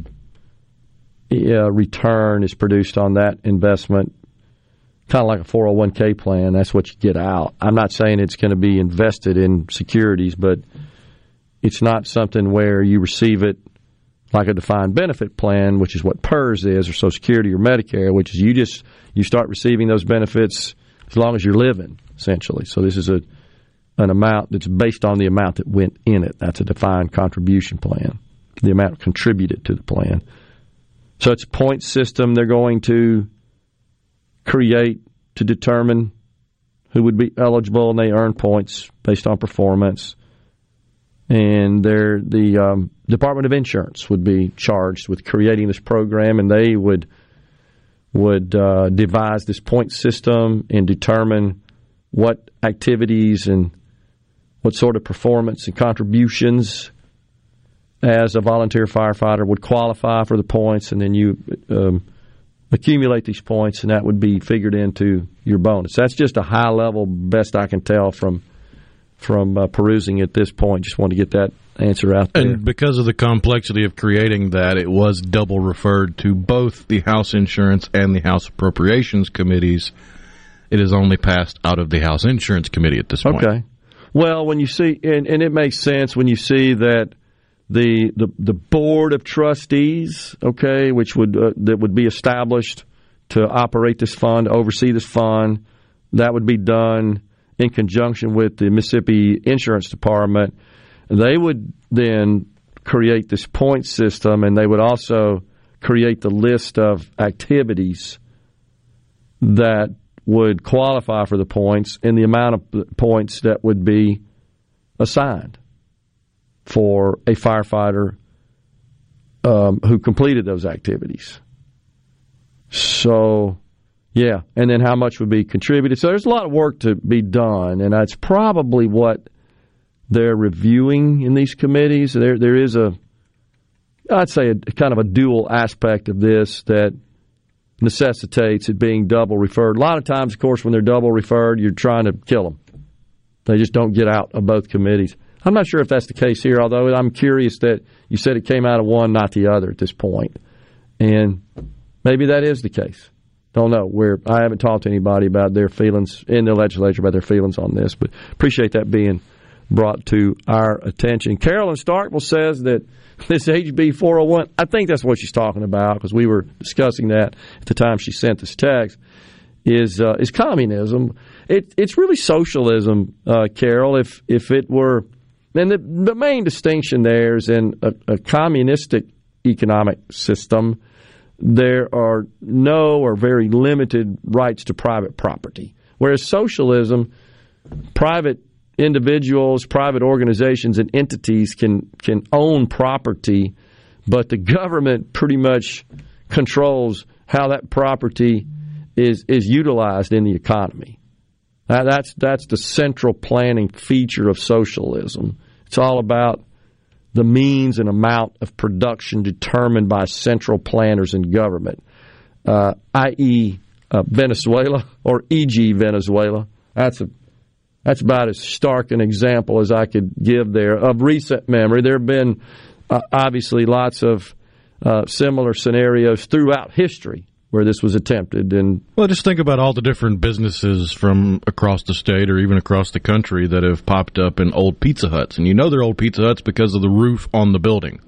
return is produced on that investment, kind of like a 401k plan, that's what you get out. I'm not saying it's going to be invested in securities, but it's not something where you receive it like a defined benefit plan, which is what PERS is, or Social Security or Medicare, which is you start receiving those benefits as long as you're living, essentially. So this is an amount that's based on the amount that went in it. That's a defined contribution plan, the amount contributed to the plan. So it's a point system they're going to create to determine who would be eligible, and they earn points based on performance. And the Department of Insurance would be charged with creating this program, and they would devise this point system and determine what activities and what sort of performance and contributions as a volunteer firefighter would qualify for the points, and then you accumulate these points, and that would be figured into your bonus. That's just a high level, best I can tell from perusing at this point. Just wanted to get that answer out there. And because of the complexity of creating that, it was double referred to both the House Insurance and the House Appropriations Committees. It is only passed out of the House Insurance Committee at this point. Okay. Well, when you see, and it makes sense when you see that the Board of Trustees, okay, which would be established to operate this fund, oversee this fund, that would be done in conjunction with the Mississippi Insurance Department. They would then create this point system, and they would also create the list of activities that would qualify for the points and the amount of points that would be assigned for a firefighter who completed those activities. So, yeah, and then how much would be contributed. So there's a lot of work to be done, and that's probably what they're reviewing in these committees. There is I'd say, kind of a dual aspect of this that necessitates it being double referred. A lot of times, of course, when they're double referred, you're trying to kill them. They just don't get out of both committees. I'm not sure if that's the case here, although I'm curious that you said it came out of one, not the other at this point. And maybe that is the case. Don't know. I haven't talked to anybody about their feelings in the legislature, about their feelings on this, but appreciate that being brought to our attention. Carolyn Starkville says that this HB 401, I think that's what she's talking about, because we were discussing that at the time she sent this text, is communism. It's really socialism, Carol, if it were. And the main distinction there is in a communistic economic system, there are no or very limited rights to private property. Whereas socialism, private individuals, private organizations, and entities can own property, but the government pretty much controls how that property is utilized in the economy. That's the central planning feature of socialism. It's all about the means and amount of production determined by central planners in government, i.e. Venezuela, or e.g. Venezuela. That's about as stark an example as I could give there. Of recent memory, there have been obviously lots of similar scenarios throughout history where this was attempted. And well, just think about all the different businesses from across the state or even across the country that have popped up in old Pizza Huts. And you know they're old Pizza Huts because of the roof on the building.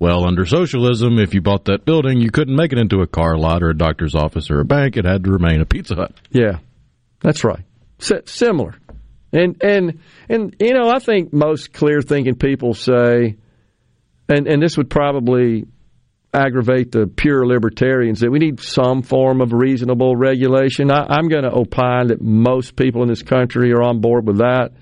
Well, under socialism, if you bought that building, you couldn't make it into a car lot or a doctor's office or a bank. It had to remain a Pizza Hut. Yeah, that's right. Similar. And you know, I think most clear-thinking people say, and this would probably aggravate the pure libertarians, that we need some form of reasonable regulation. I'm going to opine that most people in this country are on board with that.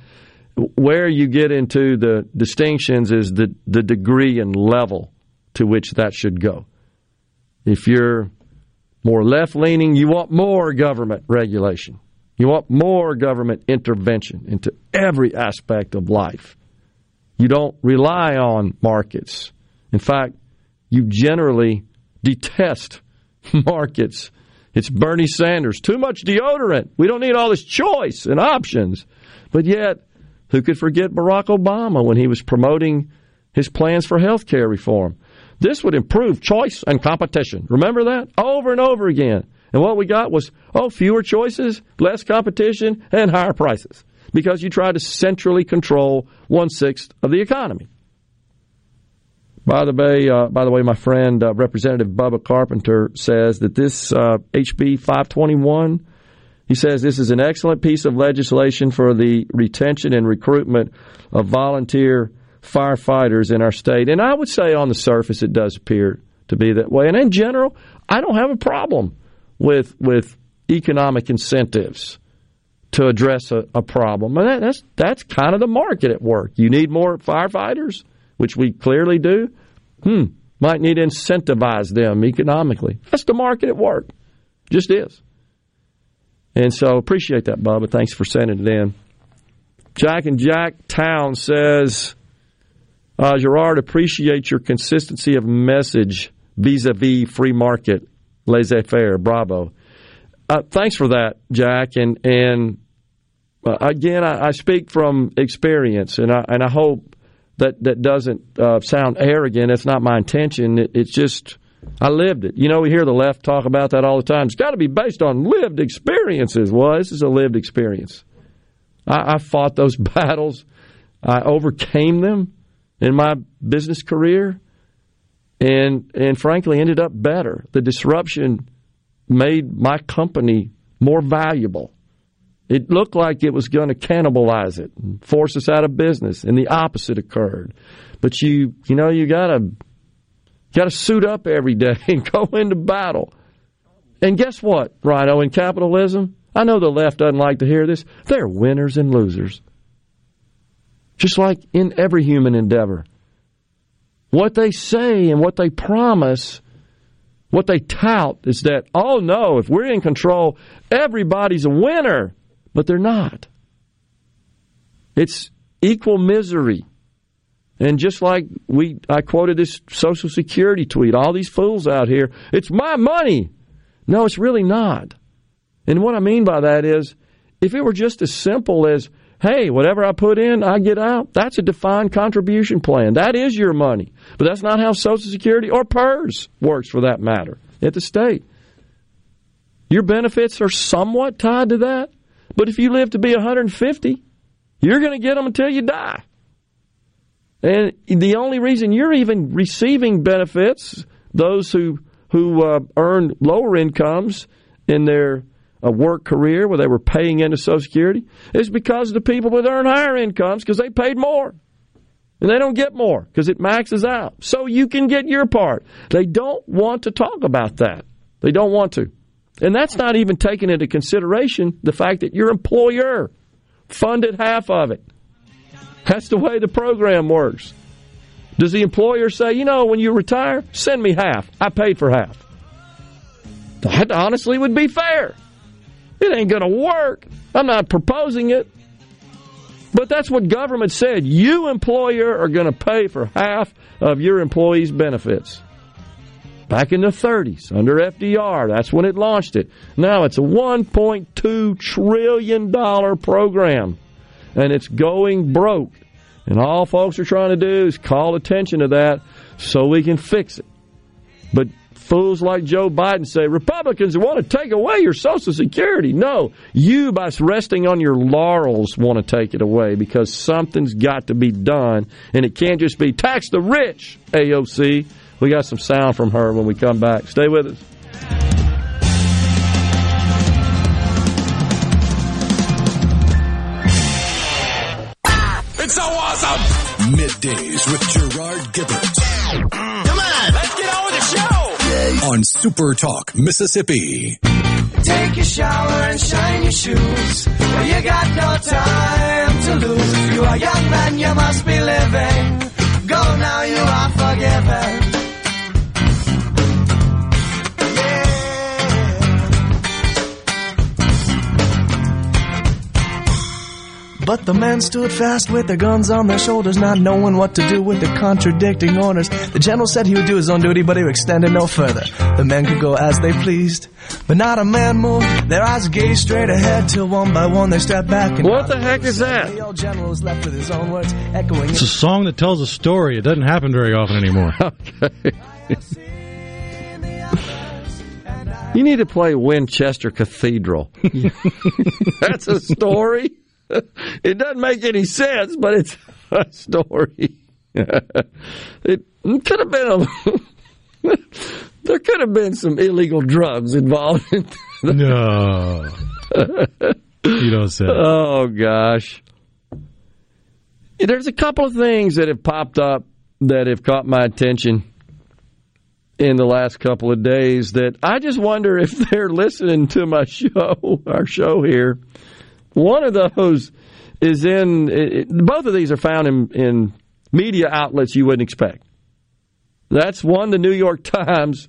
Where you get into the distinctions is the degree and level to which that should go. If you're more left-leaning, you want more government regulation. You want more government intervention into every aspect of life. You don't rely on markets. In fact, you generally detest markets. It's Bernie Sanders. Too much deodorant. We don't need all this choice and options. But yet, who could forget Barack Obama when he was promoting his plans for health care reform? This would improve choice and competition. Remember that? Over and over again. And what we got was, fewer choices, less competition, and higher prices, because you tried to centrally control 1/6 of the economy. By the way, my friend Representative Bubba Carpenter says that this HB 521, he says this is an excellent piece of legislation for the retention and recruitment of volunteer firefighters in our state. And I would say on the surface it does appear to be that way. And in general, I don't have a problem with economic incentives to address a problem. And that's kind of the market at work. You need more firefighters, which we clearly do. Might need to incentivize them economically. That's the market at work. Just is. And so appreciate that, Bubba. Thanks for sending it in. Jack and Jack Town says, Gerard, appreciate your consistency of message vis-a-vis free market. Laissez-faire, bravo. Thanks for that, Jack. And again, I speak from experience, and I hope that doesn't sound arrogant. That's not my intention. It's just I lived it. You know, we hear the left talk about that all the time. It's got to be based on lived experiences. Well, this is a lived experience. I fought those battles. I overcame them in my business career. And frankly, ended up better. The disruption made my company more valuable. It looked like it was going to cannibalize it and force us out of business, and the opposite occurred. But you know, you gotta suit up every day and go into battle. And guess what, Rhino? In capitalism, I know the left doesn't like to hear this. They're winners and losers, just like in every human endeavor. What they say and what they promise, what they tout is that, oh no, if we're in control, everybody's a winner. But they're not. It's equal misery. And just like I quoted this Social Security tweet, all these fools out here, it's my money. No, it's really not. And what I mean by that is, if it were just as simple as, hey, whatever I put in, I get out, that's a defined contribution plan. That is your money. But that's not how Social Security or PERS works, for that matter, at the state. Your benefits are somewhat tied to that, but if you live to be 150, you're going to get them until you die. And the only reason you're even receiving benefits, those who earn lower incomes in their a work career where they were paying into Social Security, is because the people that earn higher incomes, because they paid more. And they don't get more because it maxes out. So you can get your part. They don't want to talk about that. They don't want to. And that's not even taking into consideration the fact that your employer funded half of it. That's the way the program works. Does the employer say, you know, when you retire, send me half. I paid for half. That honestly would be fair. It ain't going to work. I'm not proposing it. But that's what government said. You, employer, are going to pay for half of your employees' benefits. Back in the 30s, under FDR, that's when it launched it. Now it's a $1.2 trillion program, and it's going broke. And all folks are trying to do is call attention to that so we can fix it. But fools like Joe Biden say, Republicans want to take away your Social Security. No, you, by resting on your laurels, want to take it away because something's got to be done, and it can't just be tax the rich, AOC. We got some sound from her when we come back. Stay with us. It's so awesome! Middays with Gerard Gibbert. Come on, let's get on with the show! Yes. On Super Talk, Mississippi. Take your shower and shine your shoes. You got no time to lose. If you are a young man, you must be living. Go now, you are forgiven. But the men stood fast with their guns on their shoulders, not knowing what to do with the contradicting orders. The general said he would do his own duty, but he would extend it no further. The men could go as they pleased, but not a man moved. Their eyes gazed straight ahead till one by one they stepped back. And what the heck is that? The old general was left with his own words echoing. It's a song that tells a story. It doesn't happen very often anymore. You need to play Winchester Cathedral. That's a story. It doesn't make any sense, but it's a story. It could have been a... There could have been some illegal drugs involved. No. You don't say. Oh, gosh. There's a couple of things that have popped up that have caught my attention in the last couple of days that I just wonder if they're listening to my show, our show here. One of those is both of these are found in media outlets you wouldn't expect. That's one, the New York Times,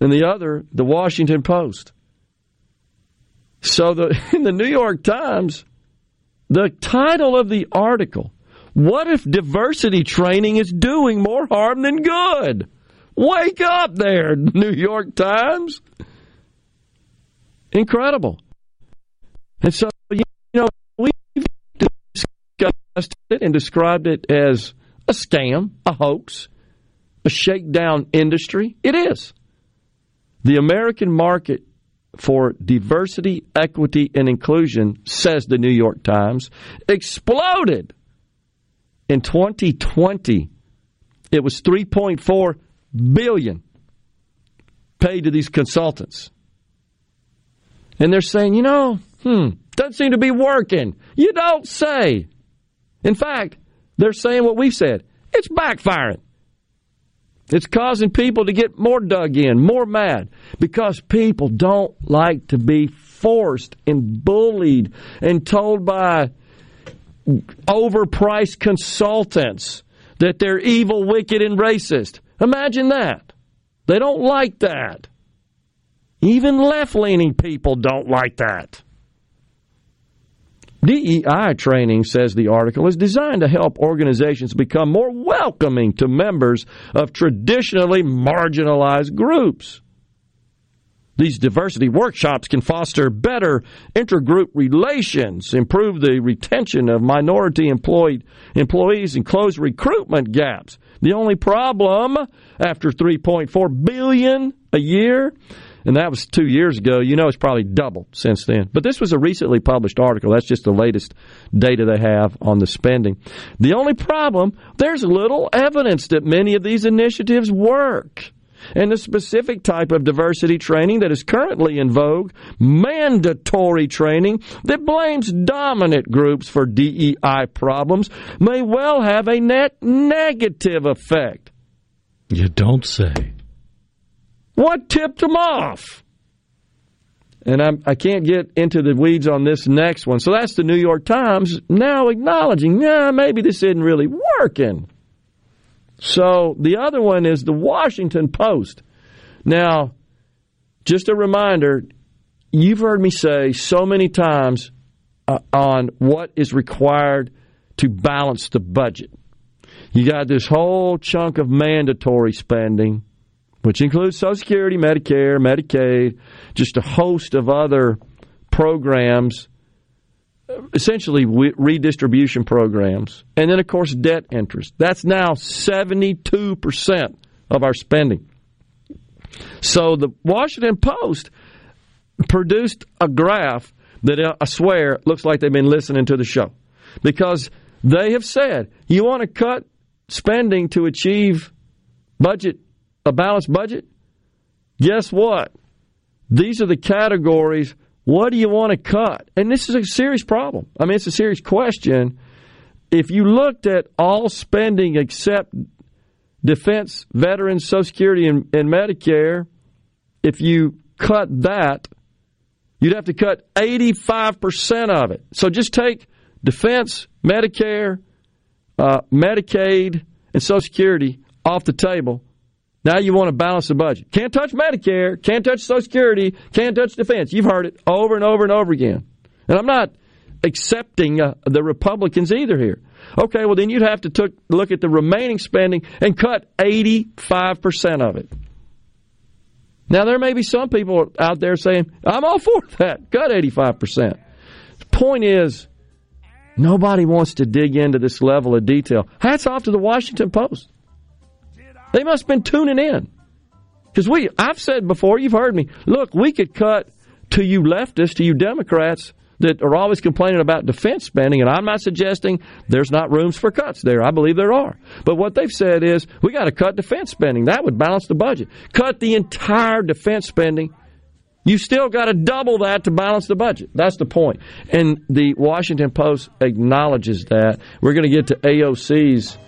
and the other, the Washington Post. So in the New York Times, the title of the article, "What if diversity training is doing more harm than good?" Wake up there, New York Times. Incredible. And so, we've discussed it and described it as a scam, a hoax, a shakedown industry. It is. The American market for diversity, equity, and inclusion, says the New York Times, exploded in 2020. It was $3.4 billion paid to these consultants. And they're saying, doesn't seem to be working. You don't say. In fact, they're saying what we've said. It's backfiring. It's causing people to get more dug in, more mad, because people don't like to be forced and bullied and told by overpriced consultants that they're evil, wicked, and racist. Imagine that. They don't like that. Even left-leaning people don't like that. DEI training, says the article, is designed to help organizations become more welcoming to members of traditionally marginalized groups. These diversity workshops can foster better intergroup relations, improve the retention of minority employees, and close recruitment gaps. The only problem, after $3.4 billion a year... And that was 2 years ago. It's probably doubled since then. But this was a recently published article. That's just the latest data they have on the spending. The only problem, there's little evidence that many of these initiatives work. And the specific type of diversity training that is currently in vogue, mandatory training that blames dominant groups for DEI problems, may well have a net negative effect. You don't say. What tipped them off? And I can't get into the weeds on this next one. So that's the New York Times now acknowledging, maybe this isn't really working. So the other one is the Washington Post. Now, just a reminder, You've heard me say so many times on what is required to balance the budget. You got this whole chunk of mandatory spending, which includes Social Security, Medicare, Medicaid, just a host of other programs, essentially redistribution programs, and then, of course, debt interest. That's now 72% of our spending. So the Washington Post produced a graph that I swear looks like they've been listening to the show, because they have said, you want to cut spending to achieve a balanced budget? Guess what? These are the categories. What do you want to cut? And this is a serious problem. I mean, it's a serious question. If you looked at all spending except defense, veterans, Social Security, and Medicare, if you cut that, you'd have to cut 85% of it. So just take defense, Medicare, Medicaid, and Social Security off the table. Now you want to balance the budget. Can't touch Medicare, can't touch Social Security, can't touch defense. You've heard it over and over and over again. And I'm not accepting the Republicans either here. Okay, well, then you'd have to look at the remaining spending and cut 85% of it. Now, there may be some people out there saying, I'm all for that. Cut 85%. The point is, nobody wants to dig into this level of detail. Hats off to the Washington Post. They must have been tuning in. Because I've said before, you've heard me, look, we could cut to you leftists, to you Democrats that are always complaining about defense spending, and I'm not suggesting there's not rooms for cuts there. I believe there are. But what they've said is, we got to cut defense spending. That would balance the budget. Cut the entire defense spending. You still got to double that to balance the budget. That's the point. And the Washington Post acknowledges that. We're going to get to AOC's,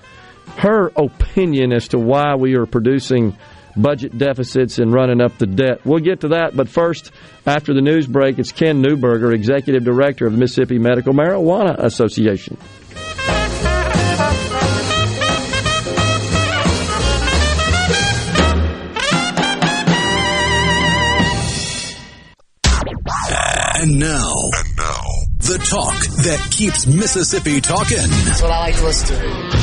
her opinion as to why we are producing budget deficits and running up the debt. We'll get to that, but first, after the news break, it's Ken Neuberger, Executive Director of the Mississippi Medical Marijuana Association. And now, the talk that keeps Mississippi talking. That's what I like to listen to.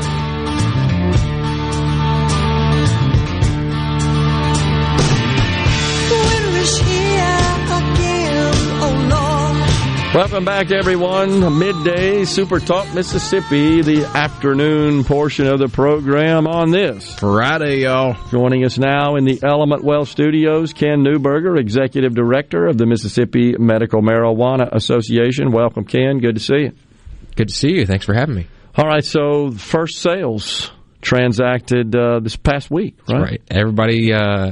Welcome back, everyone. Midday Super Talk Mississippi, the afternoon portion of the program on this Friday, y'all. Joining us now in the Element Well Studios, Ken Neuberger, Executive Director of the Mississippi Medical Marijuana Association. Welcome, Ken. Good to see you. Good to see you. Thanks for having me. All right, so the first sales transacted this past week, right? That's right.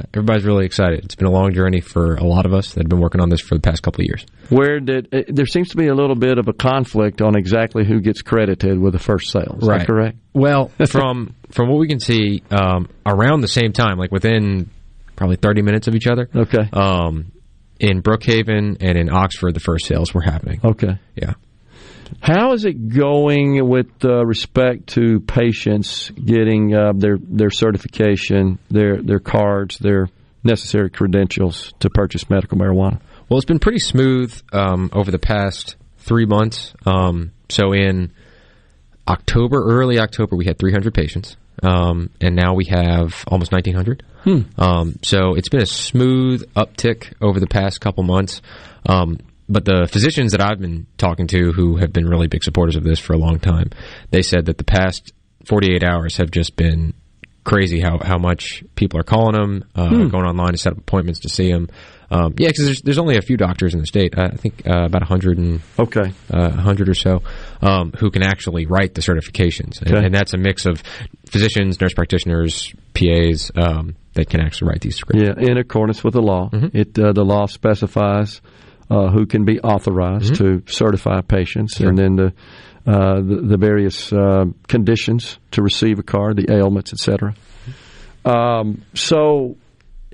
Everybody's really excited. It's been a long journey for a lot of us that have been working on this for the past couple of years. There seems to be a little bit of a conflict on exactly who gets credited with the first sale. Is that correct? Well, from what we can see, around the same time, like within probably 30 minutes of each other. Okay. In Brookhaven and in Oxford, the first sales were happening. Okay. Yeah. How is it going with respect to patients getting their certification, their cards, their necessary credentials to purchase medical marijuana? Well, it's been pretty smooth over the past 3 months. So in early October, we had 300 patients, and now we have almost 1,900. So it's been a smooth uptick over the past couple months. But the physicians that I've been talking to who have been really big supporters of this for a long time, they said that the past 48 hours have just been crazy how much people are calling them, going online to set up appointments to see them. Because there's only a few doctors in the state, I think about 100 or so, who can actually write the certifications. Okay. And that's a mix of physicians, nurse practitioners, PAs that can actually write these scripts. Yeah, in accordance with the law. Mm-hmm. The law specifies who can be authorized to certify patients, and then the various conditions to receive a card, the ailments, et cetera. So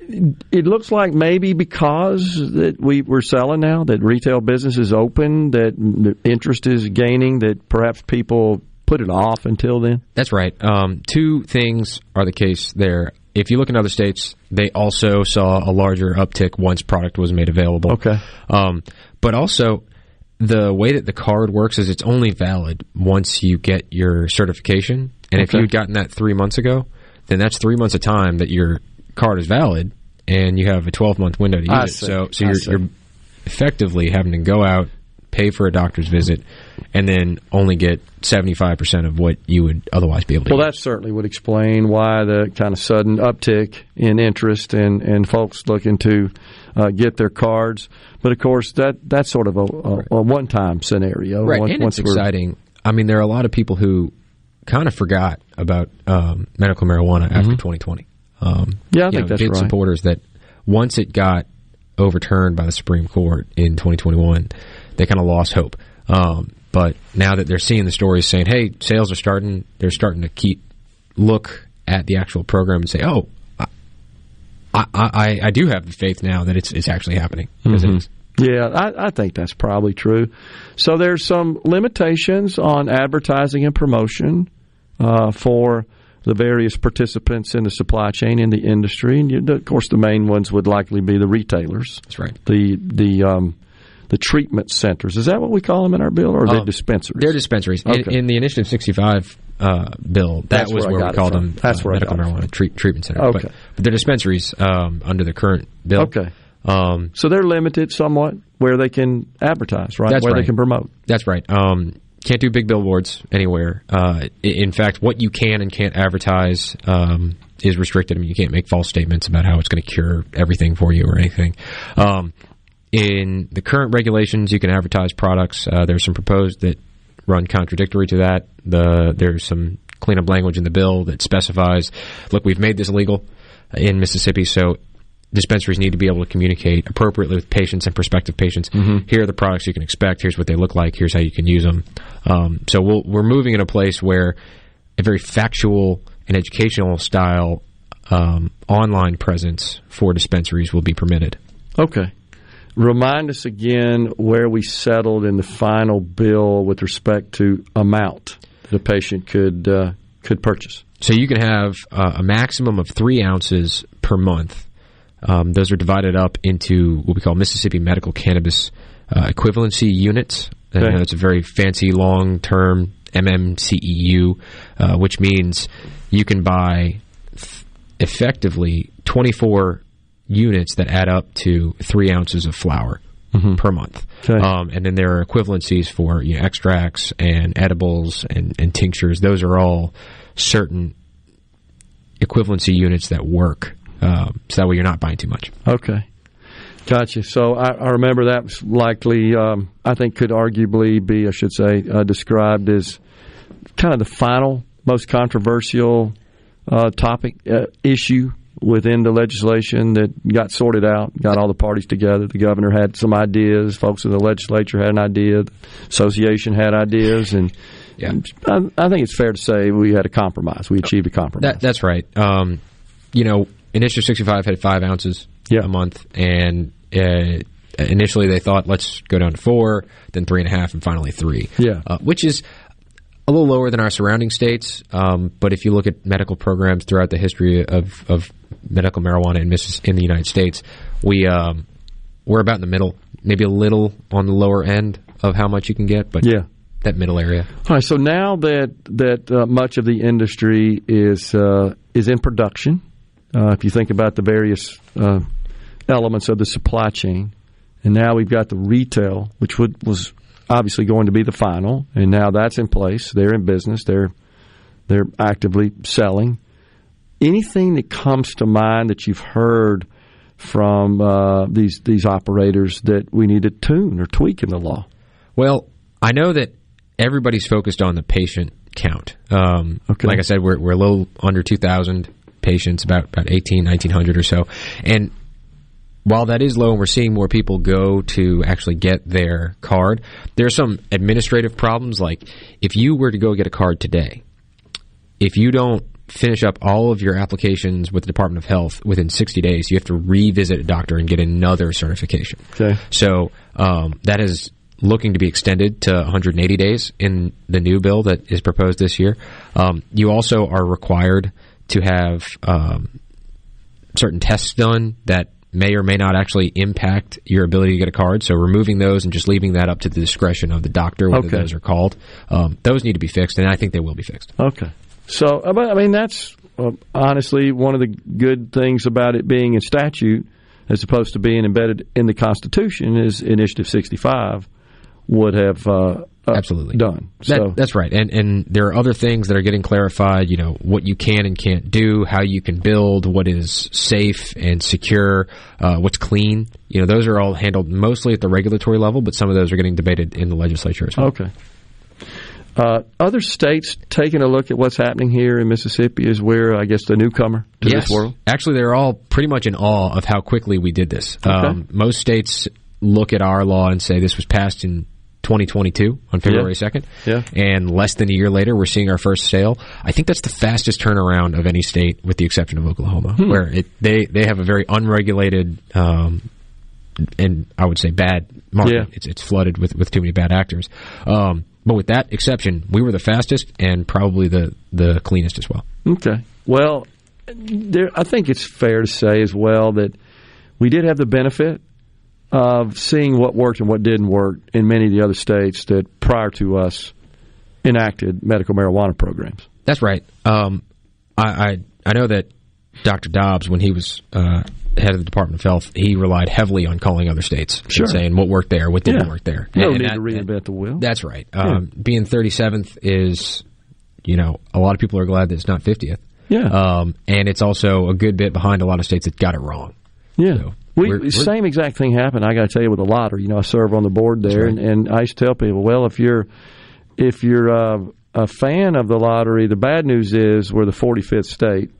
it looks like maybe because that we're selling now, that retail business is open, that interest is gaining, that perhaps people put it off until then? That's right. Two things are the case there. If you look in other states, they also saw a larger uptick once product was made available. Okay. But also, the way that the card works is it's only valid once you get your certification. And if you'd gotten that 3 months ago, then that's 3 months of time that your card is valid, and you have a 12-month window to use it. So you're effectively having to go out, pay for a doctor's visit, and then only get 75% of what you would otherwise be able to use. That certainly would explain why the kind of sudden uptick in interest and folks looking to get their cards. But, of course, that's sort of a one-time scenario. Right, and it's exciting. I mean, there are a lot of people who kind of forgot about medical marijuana after 2020. Yeah, I think that's right. Big supporters that once it got overturned by the Supreme Court in 2021, they kind of lost hope. But now that they're seeing the stories saying, hey, sales are starting, they're starting to look at the actual program and say, oh, I do have the faith now that it's actually happening. It is. Yeah, I think that's probably true. So there's some limitations on advertising and promotion for the various participants in the supply chain in the industry, and of course the main ones would likely be the retailers. That's right. The treatment centers. Is that what we call them in our bill, or are they dispensaries? They're dispensaries. Okay. In the Initiative 65 bill, that's was where we called them medical marijuana treatment centers. Okay. But they're dispensaries under the current bill. Okay. So they're limited somewhat where they can advertise, right? They can promote. That's right. Can't do big billboards anywhere. In fact, what you can and can't advertise is restricted. I mean, you can't make false statements about how it's going to cure everything for you or anything. In the current regulations, you can advertise products. There's some proposed that run contradictory to that. There's some cleanup language in the bill that specifies, look, we've made this illegal in Mississippi, so dispensaries need to be able to communicate appropriately with patients and prospective patients. Here are the products you can expect. Here's what they look like. Here's how you can use them. So we're moving in a place where a very factual and educational style online presence for dispensaries will be permitted. Okay. Remind us again where we settled in the final bill with respect to amount the patient could purchase. So you can have a maximum of 3 ounces per month. Those are divided up into what we call Mississippi Medical Cannabis Equivalency Units. Okay. It's a very fancy long-term MMCEU, which means you can buy effectively 24 units that add up to 3 ounces of flour per month. Okay. And then there are equivalencies for extracts and edibles and tinctures. Those are all certain equivalency units that work. So that way you're not buying too much. Okay. Gotcha. So I remember that was likely, I think could arguably be, I should say, described as kind of the final, most controversial topic, issue within the legislation that got sorted out, got all the parties together. The governor had some ideas. Folks in the legislature had an idea. The association had ideas. And I think it's fair to say we had a compromise. We achieved a compromise. That's right. Initiative 65 had 5 ounces a month, and initially they thought, let's go down to 4, then 3.5, and finally 3, which is a little lower than our surrounding states. But if you look at medical programs throughout the history of medical marijuana in the United States, we're about in the middle, maybe a little on the lower end of how much you can get, but that middle area. All right, so now that much of the industry is in production, if you think about the various elements of the supply chain, and now we've got the retail, which was obviously going to be the final, and now that's in place. They're in business. They're actively selling. Anything that comes to mind that you've heard from these operators that we need to tune or tweak in the law? Well, I know that everybody's focused on the patient count. Like I said, we're a little under 2,000 patients, about 1,900 or so. And while that is low and we're seeing more people go to actually get their card, there are some administrative problems. Like if you were to go get a card today, if you don't finish up all of your applications with the Department of Health within 60 days, you have to revisit a doctor and get another certification. Okay. So that has looking to be extended to 180 days in the new bill that is proposed this year. You also are required to have certain tests done that may or may not actually impact your ability to get a card. So removing those and just leaving that up to the discretion of the doctor, whether those are called. Those need to be fixed, and I think they will be fixed. Okay. So, I mean, that's honestly one of the good things about it being in statute as opposed to being embedded in the Constitution is Initiative 65 would have absolutely done. So. That's right. And there are other things that are getting clarified, you know, what you can and can't do, how you can build, what is safe and secure, what's clean. You know, those are all handled mostly at the regulatory level, but some of those are getting debated in the legislature as well. Okay. Other states taking a look at what's happening here in Mississippi is where, I guess, the newcomer to this world? Actually, they're all pretty much in awe of how quickly we did this. Okay. Most states look at our law and say this was passed in 2022 on February 2nd, and less than a year later, we're seeing our first sale. I think that's the fastest turnaround of any state with the exception of Oklahoma, where they have a very unregulated and I would say bad market. Yeah. It's flooded with too many bad actors. But with that exception, we were the fastest and probably the cleanest as well. Okay. Well, I think it's fair to say as well that we did have the benefit of seeing what worked and what didn't work in many of the other states that prior to us enacted medical marijuana programs. That's right. I know that Dr. Dobbs, when he was head of the Department of Health, he relied heavily on calling other states and saying what worked there, what didn't work there. No need to reinvent the wheel. That's right. Being 37th is, you know, a lot of people are glad that it's not 50th. Yeah. And it's also a good bit behind a lot of states that got it wrong. Yeah. So we're same exact thing happened, I got to tell you, with the lottery. You know, I serve on the board there, and I used to tell people, well, if you're a fan of the lottery, the bad news is we're the 45th state.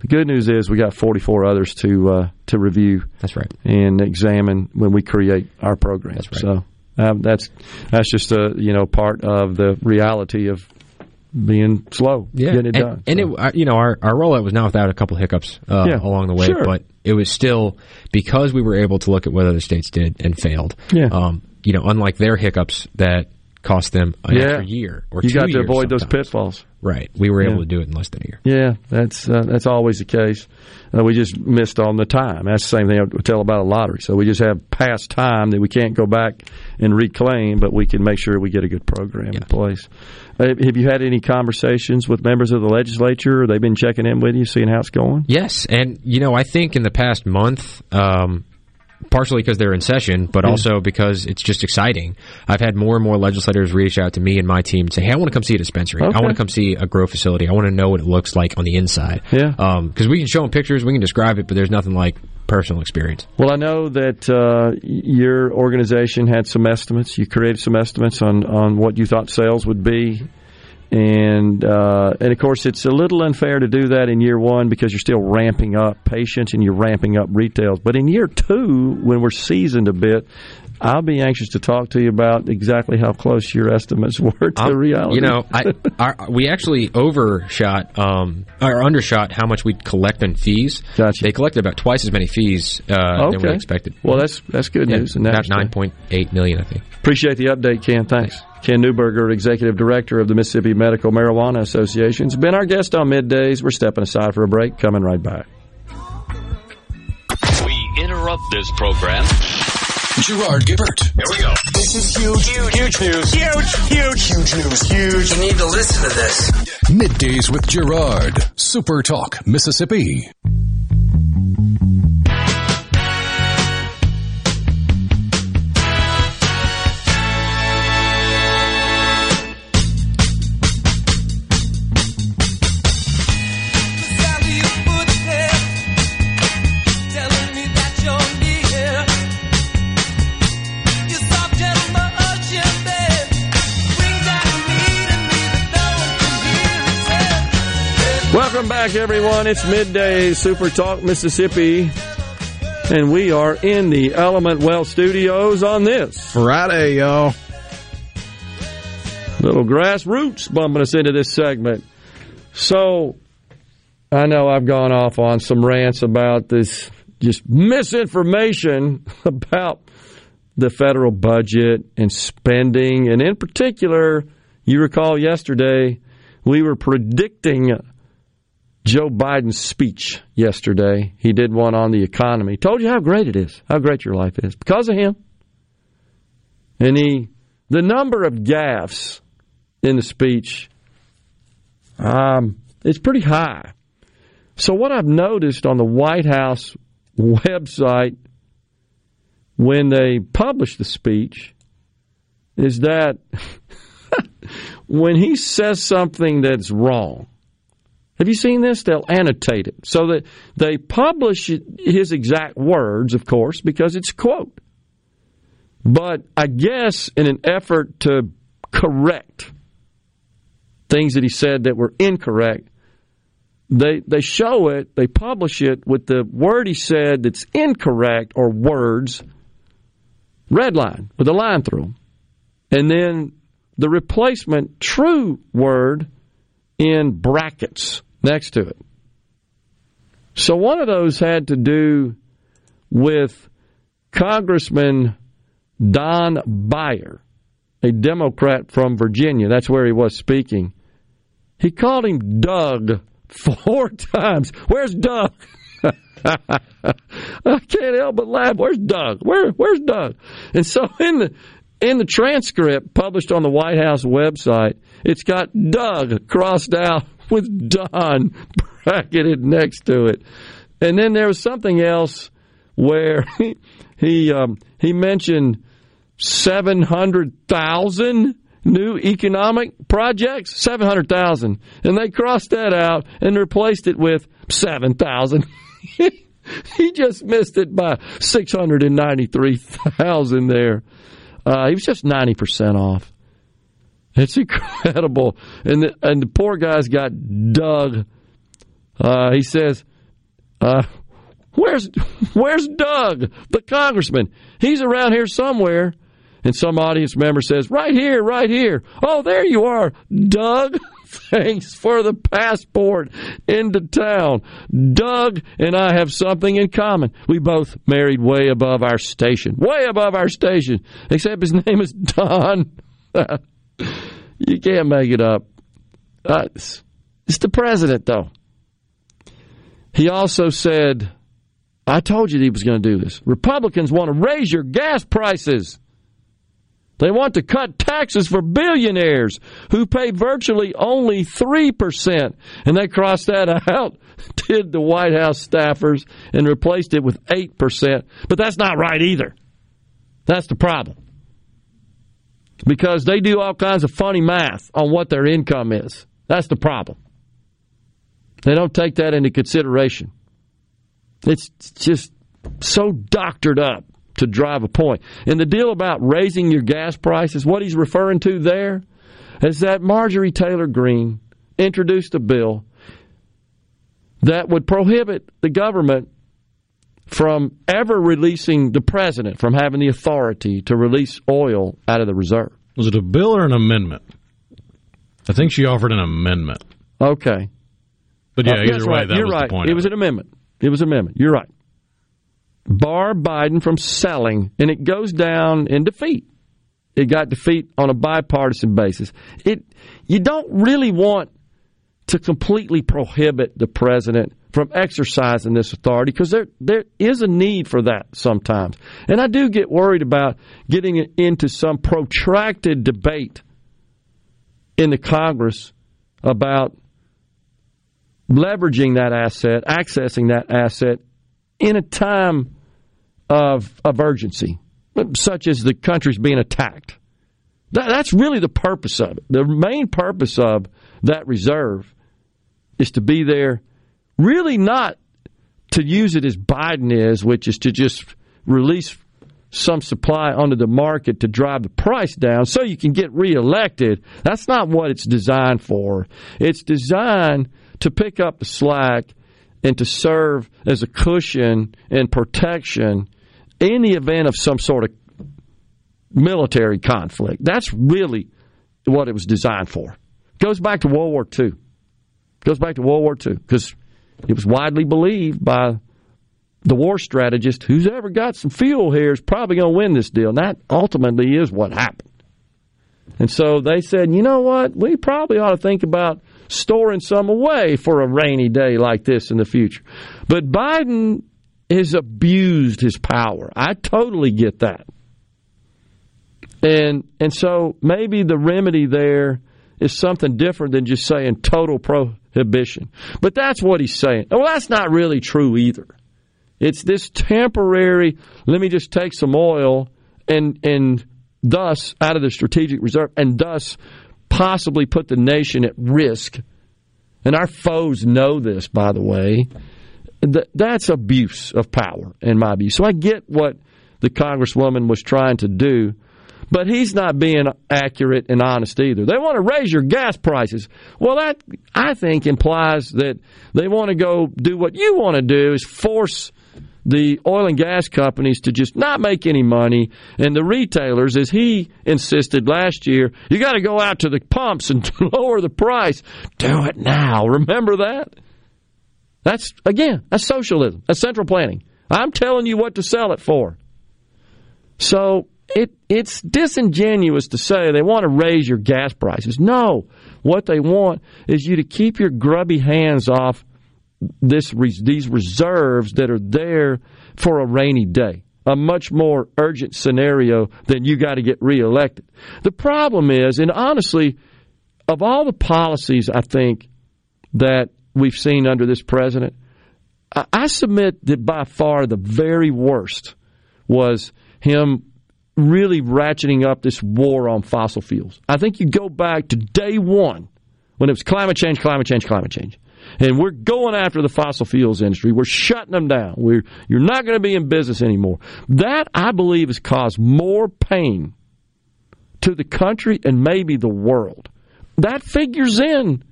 The good news is we got 44 others to review. That's right. And examine when we create our program. That's right. So that's just part of the reality of being slow, getting it done. And our rollout was not without a couple of hiccups along the way, but it was still because we were able to look at what other states did and failed. Yeah. Unlike their hiccups that cost them an extra year or 2 years. You got to avoid those pitfalls. Right. We were able to do it in less than a year. Yeah, that's always the case. We just missed on the time. That's the same thing I would tell about a lottery. So we just have past time that we can't go back and reclaim, but we can make sure we get a good program in place. Have you had any conversations with members of the legislature? They've been checking in with you, seeing how it's going? Yes, and, I think in the past month partially because they're in session, but also because it's just exciting. I've had more and more legislators reach out to me and my team and say, hey, I want to come see a dispensary. Okay. I want to come see a grow facility. I want to know what it looks like on the inside. Yeah. Because we can show them pictures, we can describe it, but there's nothing like personal experience. Well, I know that your organization had some estimates. You created some estimates on what you thought sales would be. And of course, it's a little unfair to do that in year one because you're still ramping up patients and you're ramping up retails. But in year two, when we're seasoned a bit, I'll be anxious to talk to you about exactly how close your estimates were to the reality. We actually undershot how much we'd collect in fees. Gotcha. They collected about twice as many fees than we expected. Well, that's good news. And about $9.8 million, I think. Appreciate the update, Ken. Thanks. Ken Neuberger, Executive Director of the Mississippi Medical Marijuana Association, has been our guest on Middays. We're stepping aside for a break. Coming right back. We interrupt this program. Gerard Gibbert. Here we go. This is huge news. Huge news. Huge. You need to listen to this. Middays with Gerard. Super Talk, Mississippi. Welcome back, everyone. It's Midday Super Talk Mississippi, and we are in the Element Well Studios on this Friday, y'all. Little grassroots bumping us into this segment. So, I know I've gone off on some rants about this just misinformation about the federal budget and spending. And in particular, you recall yesterday, we were predicting Joe Biden's speech yesterday. He did one on the economy. Told you how great it is, how great your life is because of him. And the number of gaffes in the speech, it's pretty high. So what I've noticed on the White House website when they publish the speech is that when he says something that's wrong, have you seen this? They'll annotate it so that they publish his exact words, of course, because it's a quote. But I guess in an effort to correct things that he said that were incorrect, they show it, they publish it with the word he said that's incorrect or words, red line, with a line through them. And then the replacement true word in brackets next to it. So one of those had to do with Congressman Don Beyer, a Democrat from Virginia. That's where he was speaking. He called him Doug four times. Where's Doug? I can't help but laugh. Where's Doug? Where's Doug? And so in the transcript published on the White House website, it's got Doug crossed out with Don bracketed next to it. And then there was something else where he mentioned 700,000 new economic projects, 700,000. And they crossed that out and replaced it with 7,000. He just missed it by 693,000 there. He was just 90% off. It's incredible. And the poor guy's got Doug. He says, where's Doug, the congressman? He's around here somewhere. And some audience member says, right here, right here. Oh, there you are, Doug. Thanks for the passport into town. Doug and I have something in common. We both married way above our station. Way above our station. Except his name is Don. You can't make it up. It's the president, though. He also said, I told you he was going to do this. Republicans want to raise your gas prices. They want to cut taxes for billionaires who pay virtually only 3%. And they crossed that out, did the White House staffers, and replaced it with 8%. But that's not right either. That's the problem. Because they do all kinds of funny math on what their income is. That's the problem. They don't take that into consideration. It's just so doctored up to drive a point. And the deal about raising your gas prices, what he's referring to there is that Marjorie Taylor Greene introduced a bill that would prohibit the government from ever releasing the president from having the authority to release oil out of the reserve. Was it a bill or an amendment? I think she offered an amendment. Okay. But yeah, either way, that was the point. It was an amendment. It was an amendment. You're right. Bar Biden from selling, and it goes down in defeat. It got defeat on a bipartisan basis. You don't really want to completely prohibit the president from exercising this authority because there is a need for that sometimes. And I do get worried about getting into some protracted debate in the Congress about leveraging that asset, accessing that asset in a time of urgency, such as the country's being attacked. That's really the purpose of it. The main purpose of that reserve is to be there, really not to use it as Biden is, which is to just release some supply onto the market to drive the price down so you can get reelected. That's not what it's designed for. It's designed to pick up the slack and to serve as a cushion and protection in the event of some sort of military conflict. That's really what it was designed for. It goes back to World War II. Because it was widely believed by the war strategist, who's ever got some fuel here, is probably going to win this deal. And that ultimately is what happened. And so they said, you know what, we probably ought to think about storing some away for a rainy day like this in the future. But Biden has abused his power. I totally get that. And so maybe the remedy there is something different than just saying total prohibition. But that's what he's saying. Well, that's not really true either. It's this temporary, let me just take some oil and thus out of the strategic reserve, and thus possibly put the nation at risk. And our foes know this, by the way. That's abuse of power, in my view. So I get what the Congresswoman was trying to do, but he's not being accurate and honest either. They want to raise your gas prices. Well, that, I think, implies that they want to go do what you want to do, is force the oil and gas companies to just not make any money, and the retailers, as he insisted last year, you got to go out to the pumps and lower the price. Do it now. Remember that? That's, again, that's socialism. That's central planning. I'm telling you what to sell it for. So it's disingenuous to say they want to raise your gas prices. No. What they want is you to keep your grubby hands off these reserves that are there for a rainy day, a much more urgent scenario than you got to get reelected. The problem is, and honestly, of all the policies I think that we've seen under this president, I submit that by far the very worst was him really ratcheting up this war on fossil fuels. I think you go back to day one when it was climate change. And we're going after the fossil fuels industry. We're shutting them down. You're not going to be in business anymore. That, I believe, has caused more pain to the country and maybe the world. That figures in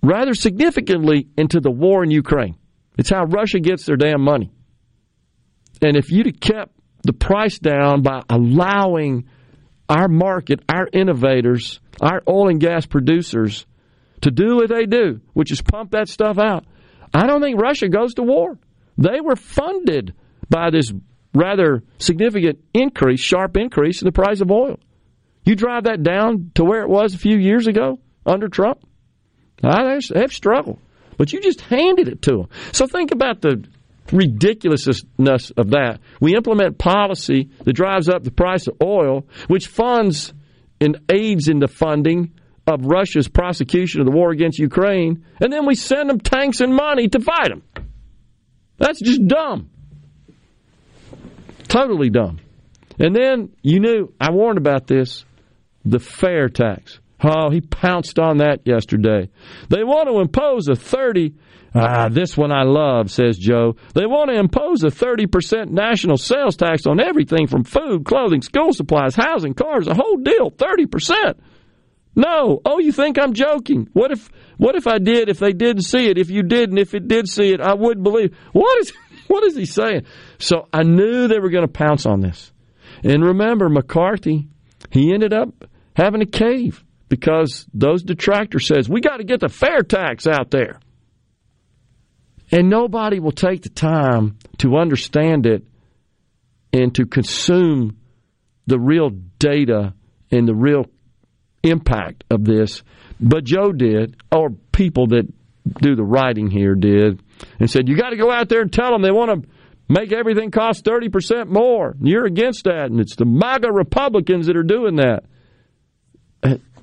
rather significantly into the war in Ukraine. It's how Russia gets their damn money. And if you'd have kept the price down by allowing our market, our innovators, our oil and gas producers to do what they do, which is pump that stuff out, I don't think Russia goes to war. They were funded by this rather significant increase, sharp increase in the price of oil. You drive that down to where it was a few years ago under Trump, they've struggled. But you just handed it to them. So think about the ridiculousness of that. We implement policy that drives up the price of oil, which funds and aids in the funding of Russia's prosecution of the war against Ukraine, and then we send them tanks and money to fight them. That's just dumb. Totally dumb. And then, you knew, I warned about this, the fair tax. Oh, he pounced on that yesterday. They want to impose a 30, this one I love, says Joe. They want to impose a 30% national sales tax on everything from food, clothing, school supplies, housing, cars, a whole deal, 30%. No. Oh, you think I'm joking? What if I did, if they didn't see it? If you didn't, if it did see it, I would believe. What is he saying? So I knew they were going to pounce on this. And remember, McCarthy, he ended up having to cave because those detractors says, we got to get the fair tax out there. And nobody will take the time to understand it and to consume the real data and the real impact of this, but Joe did, or people that do the writing here did, and said, you got to go out there and tell them they want to make everything cost 30% more. You're against that, and it's the MAGA Republicans that are doing that.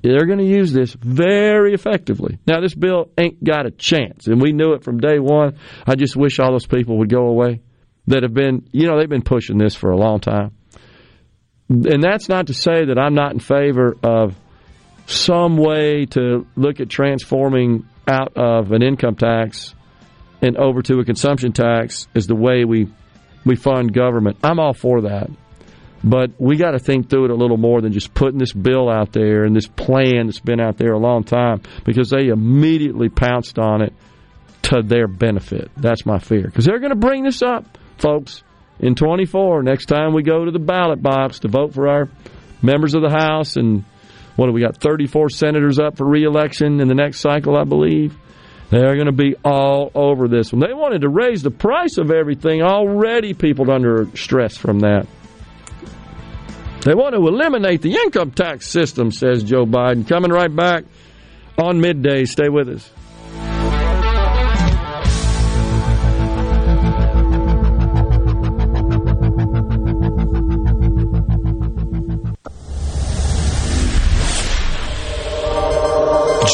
They're going to use this very effectively. Now, this bill ain't got a chance, and we knew it from day one. I just wish all those people would go away that have been, they've been pushing this for a long time. And that's not to say that I'm not in favor of some way to look at transforming out of an income tax and over to a consumption tax as the way we fund government. I'm all for that. But we got to think through it a little more than just putting this bill out there and this plan that's been out there a long time, because they immediately pounced on it to their benefit. That's my fear. Because they're going to bring this up, folks, in 24, next time we go to the ballot box to vote for our members of the House and we got 34 senators up for re-election in the next cycle, I believe. They're going to be all over this one. They wanted to raise the price of everything. Already people under stress from that. They want to eliminate the income tax system, says Joe Biden. Coming right back on Midday. Stay with us.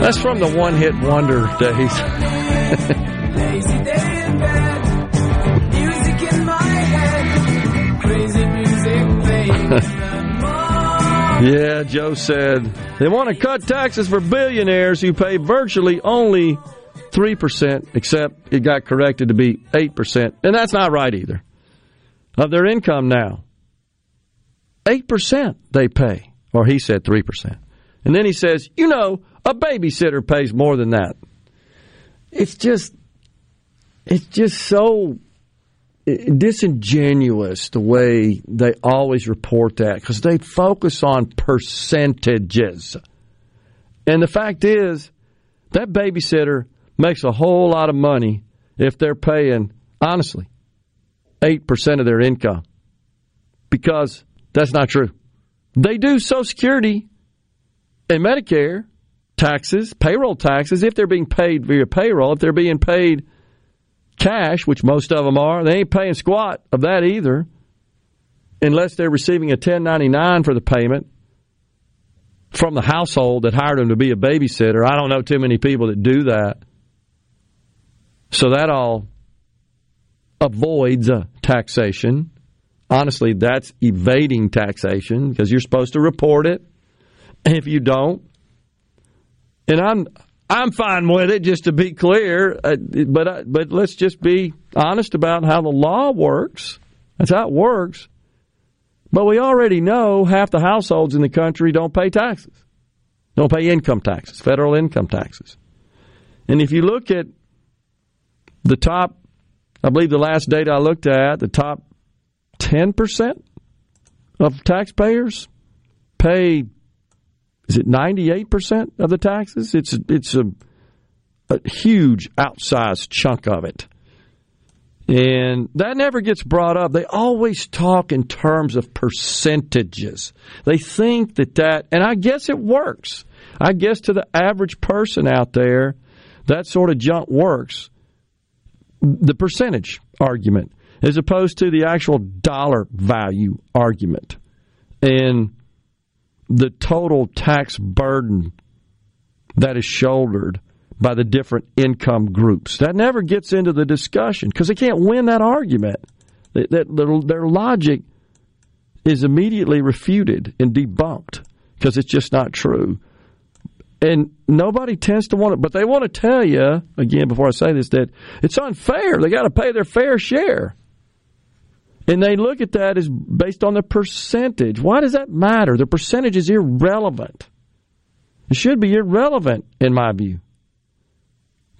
That's from the one-hit wonder days. Yeah, Joe said, they want to cut taxes for billionaires who pay virtually only 3%, except it got corrected to be 8%. And that's not right either. Of their income now, 8% they pay. Or he said 3%. And then he says, you know, a babysitter pays more than that. It's just so disingenuous the way they always report that, because they focus on percentages. And the fact is, that babysitter makes a whole lot of money if they're paying, honestly, 8% of their income, because that's not true. They do Social Security and Medicare taxes, payroll taxes, if they're being paid via payroll, if they're being paid cash, which most of them are, they ain't paying squat of that either, unless they're receiving a 1099 for the payment from the household that hired them to be a babysitter. I don't know too many people that do that. So that all avoids taxation. Honestly, that's evading taxation, because you're supposed to report it. And if you don't, and I'm fine with it, just to be clear, but let's just be honest about how the law works. That's how it works. But we already know half the households in the country don't pay taxes, don't pay income taxes, federal income taxes. And if you look at the top, I believe the last data I looked at, the top 10% of taxpayers pay, is it 98% of the taxes? It's a huge, outsized chunk of it. And that never gets brought up. They always talk in terms of percentages. They think that, and I guess it works. I guess to the average person out there, that sort of junk works. The percentage argument, as opposed to the actual dollar value argument. And the total tax burden that is shouldered by the different income groups. That never gets into the discussion, because they can't win that argument. Their logic is immediately refuted and debunked, because it's just not true. And nobody tends to want it, but they want to tell you, again, before I say this, that it's unfair. They got to pay their fair share. And they look at that as based on the percentage. Why does that matter? The percentage is irrelevant. It should be irrelevant, in my view.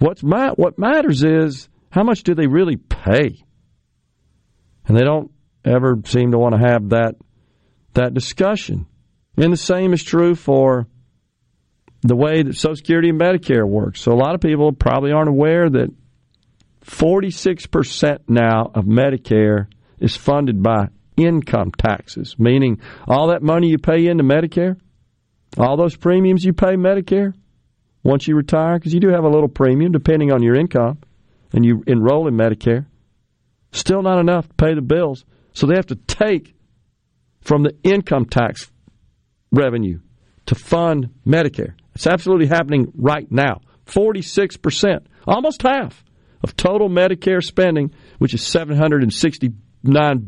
What matters is, how much do they really pay? And they don't ever seem to want to have that discussion. And the same is true for the way that Social Security and Medicare works. So a lot of people probably aren't aware that 46% now of Medicare is funded by income taxes, meaning all that money you pay into Medicare, all those premiums you pay Medicare once you retire, because you do have a little premium depending on your income, and you enroll in Medicare, still not enough to pay the bills. So they have to take from the income tax revenue to fund Medicare. It's absolutely happening right now. 46%, almost half of total Medicare spending, which is $769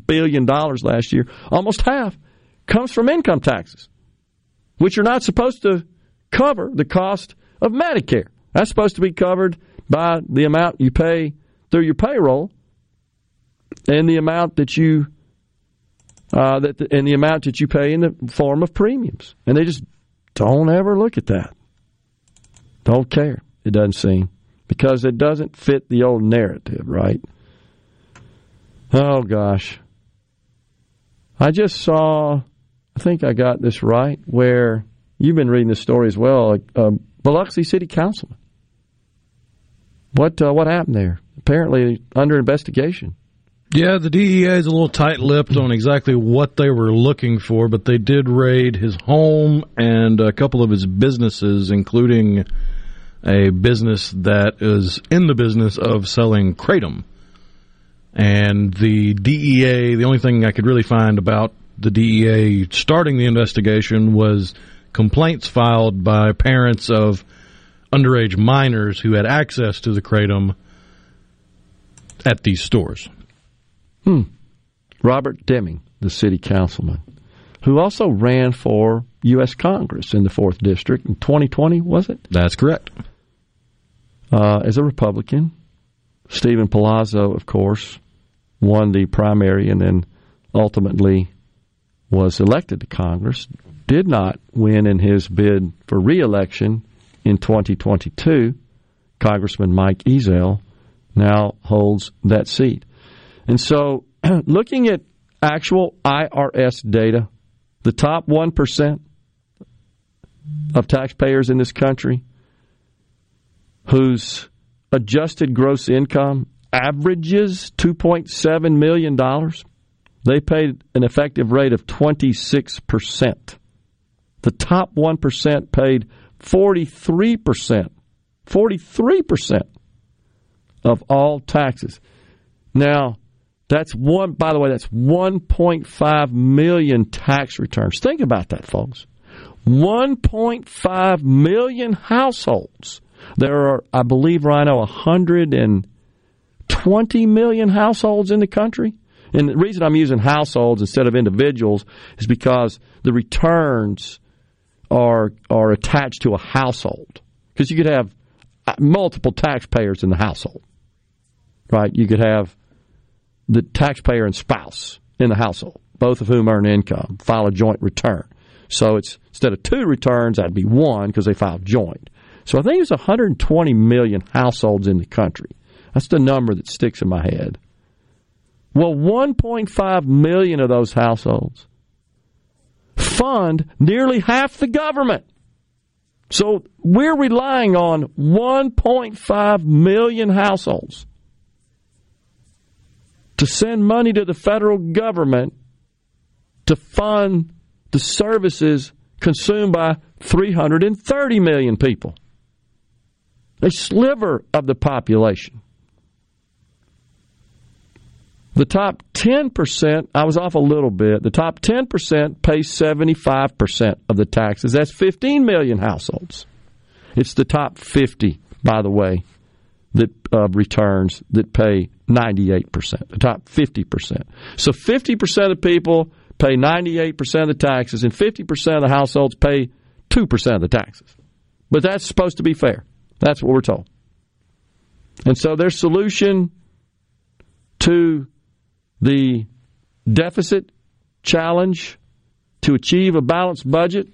billion last year, almost half comes from income taxes, which are not supposed to cover the cost of Medicare. That's supposed to be covered by the amount you pay through your payroll and the amount that you pay in the form of premiums. And they just don't ever look at that. Don't care, it doesn't seem, because it doesn't fit the old narrative, right? Oh, gosh. I just saw, I think I got this right, where you've been reading this story as well, Biloxi City Councilman. What happened there? Apparently under investigation. Yeah, the DEA is a little tight-lipped on exactly what they were looking for, but they did raid his home and a couple of his businesses, including a business that is in the business of selling kratom. And the DEA, the only thing I could really find about the DEA starting the investigation was complaints filed by parents of underage minors who had access to the kratom at these stores. Robert Deming, the city councilman, who also ran for U.S. Congress in the 4th District in 2020, was it? That's correct. As a Republican, Stephen Palazzo, of course, won the primary and then ultimately was elected to Congress, did not win in his bid for re-election in 2022. Congressman Mike Ezell now holds that seat. And so, looking at actual IRS data, the top 1% of taxpayers in this country whose adjusted gross income averages $2.7 million, they paid an effective rate of 26%. The top 1% paid 43% of all taxes. Now, that's one. By the way, that's 1.5 million tax returns. Think about that, folks. 1.5 million households. There are, I believe, Rhino, 120 million households in the country. And the reason I'm using households instead of individuals is because the returns are attached to a household. Because you could have multiple taxpayers in the household, right? You could have the taxpayer and spouse in the household, both of whom earn income, file a joint return. So it's instead of two returns, that'd be one because they filed joint. So I think there's 120 million households in the country. That's the number that sticks in my head. Well, 1.5 million of those households fund nearly half the government. So we're relying on 1.5 million households to send money to the federal government to fund the services consumed by 330 million people. A sliver of the population. The top 10%, I was off a little bit, the top 10% pays 75% of the taxes. That's 15 million households. It's the top 50, by the way, that returns that pay 98%, the top 50%. So 50% of people pay 98% of the taxes, and 50% of the households pay 2% of the taxes. But that's supposed to be fair. That's what we're told. And so their solution to the deficit challenge to achieve a balanced budget,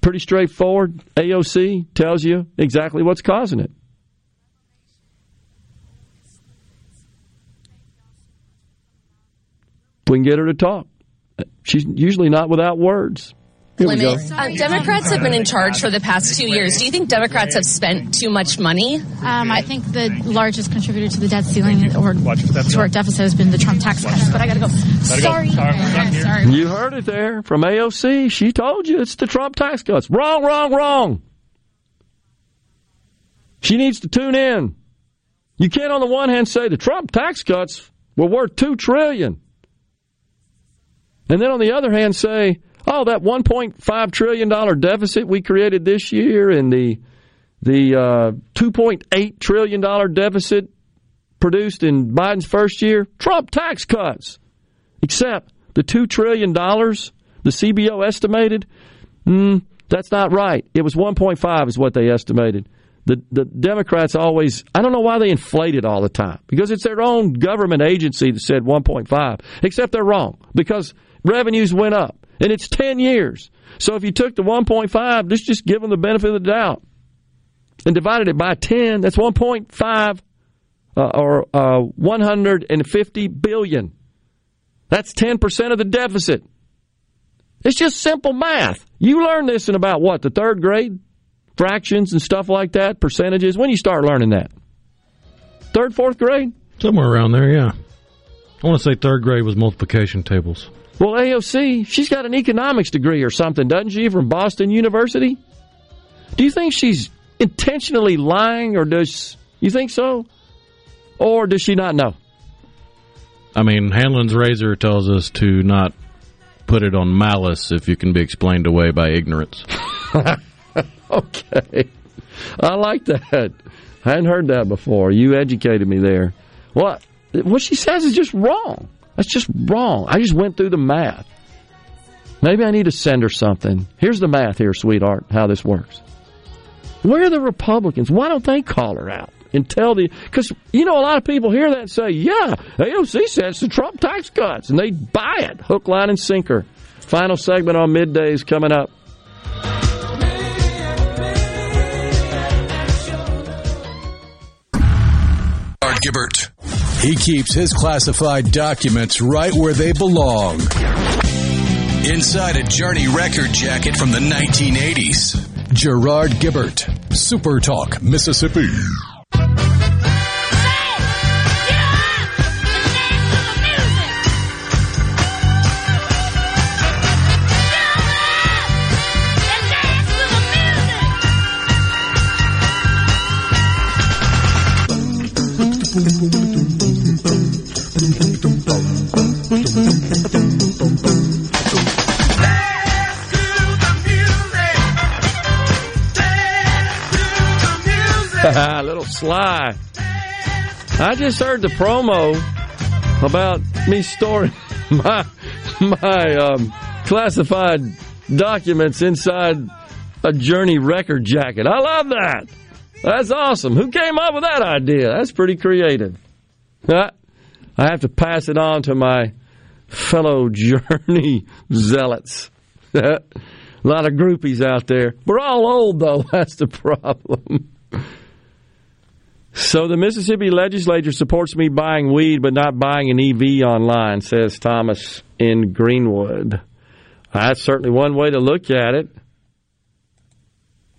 pretty straightforward. AOC tells you exactly what's causing it. We can get her to talk. She's usually not without words. Democrats have been in charge for the past 2 years. Do you think Democrats have spent too much money? I think the largest contributor to the debt ceiling or to our deficit has been the Trump tax cuts. But I got to go. Sorry. You heard it there from AOC. She told you it's the Trump tax cuts. Wrong. She needs to tune in. You can't on the one hand say the Trump tax cuts were worth $2 trillion. And then on the other hand say, oh, that $1.5 trillion deficit we created this year and the $2.8 trillion deficit produced in Biden's first year, Trump tax cuts. Except the $2 trillion the CBO estimated, that's not right. It was 1.5 is what they estimated. The Democrats always, I don't know why they inflate it all the time, because it's their own government agency that said 1.5, except they're wrong, because revenues went up, and it's 10 years. So if you took the 1.5, let's just give them the benefit of the doubt, and divided it by 10, that's 1.5 or 150 billion. That's 10% of the deficit. It's just simple math. You learn this in about, the third grade? Fractions and stuff like that, percentages. When do you start learning that? Third, fourth grade? Somewhere around there, yeah. I want to say third grade was multiplication tables. Well, AOC, she's got an economics degree or something, doesn't she, from Boston University? Do you think she's intentionally lying, or does you think so? Or does she not know? I mean, Hanlon's razor tells us to not put it on malice if you can be explained away by ignorance. Okay. I like that. I hadn't heard that before. You educated me there. What she says is just wrong. That's just wrong. I just went through the math. Maybe I need to send her something. Here's the math here, sweetheart, how this works. Where are the Republicans? Why don't they call her out and tell the... Because, a lot of people hear that and say, yeah, AOC says the Trump tax cuts, and they buy it. Hook, line, and sinker. Final segment on Midday is coming up. Gibbert. He keeps his classified documents right where they belong. Inside a Journey record jacket from the 1980s. Gerard Gibbert, Super Talk, Mississippi. A little Sly. I just heard the promo about me storing my classified documents inside a Journey record jacket. I love that. That's awesome. Who came up with that idea? That's pretty creative. I have to pass it on to my fellow Journey zealots. A lot of groupies out there. We're all old, though. That's the problem. So the Mississippi legislature supports me buying weed but not buying an EV online, says Thomas in Greenwood. That's certainly one way to look at it.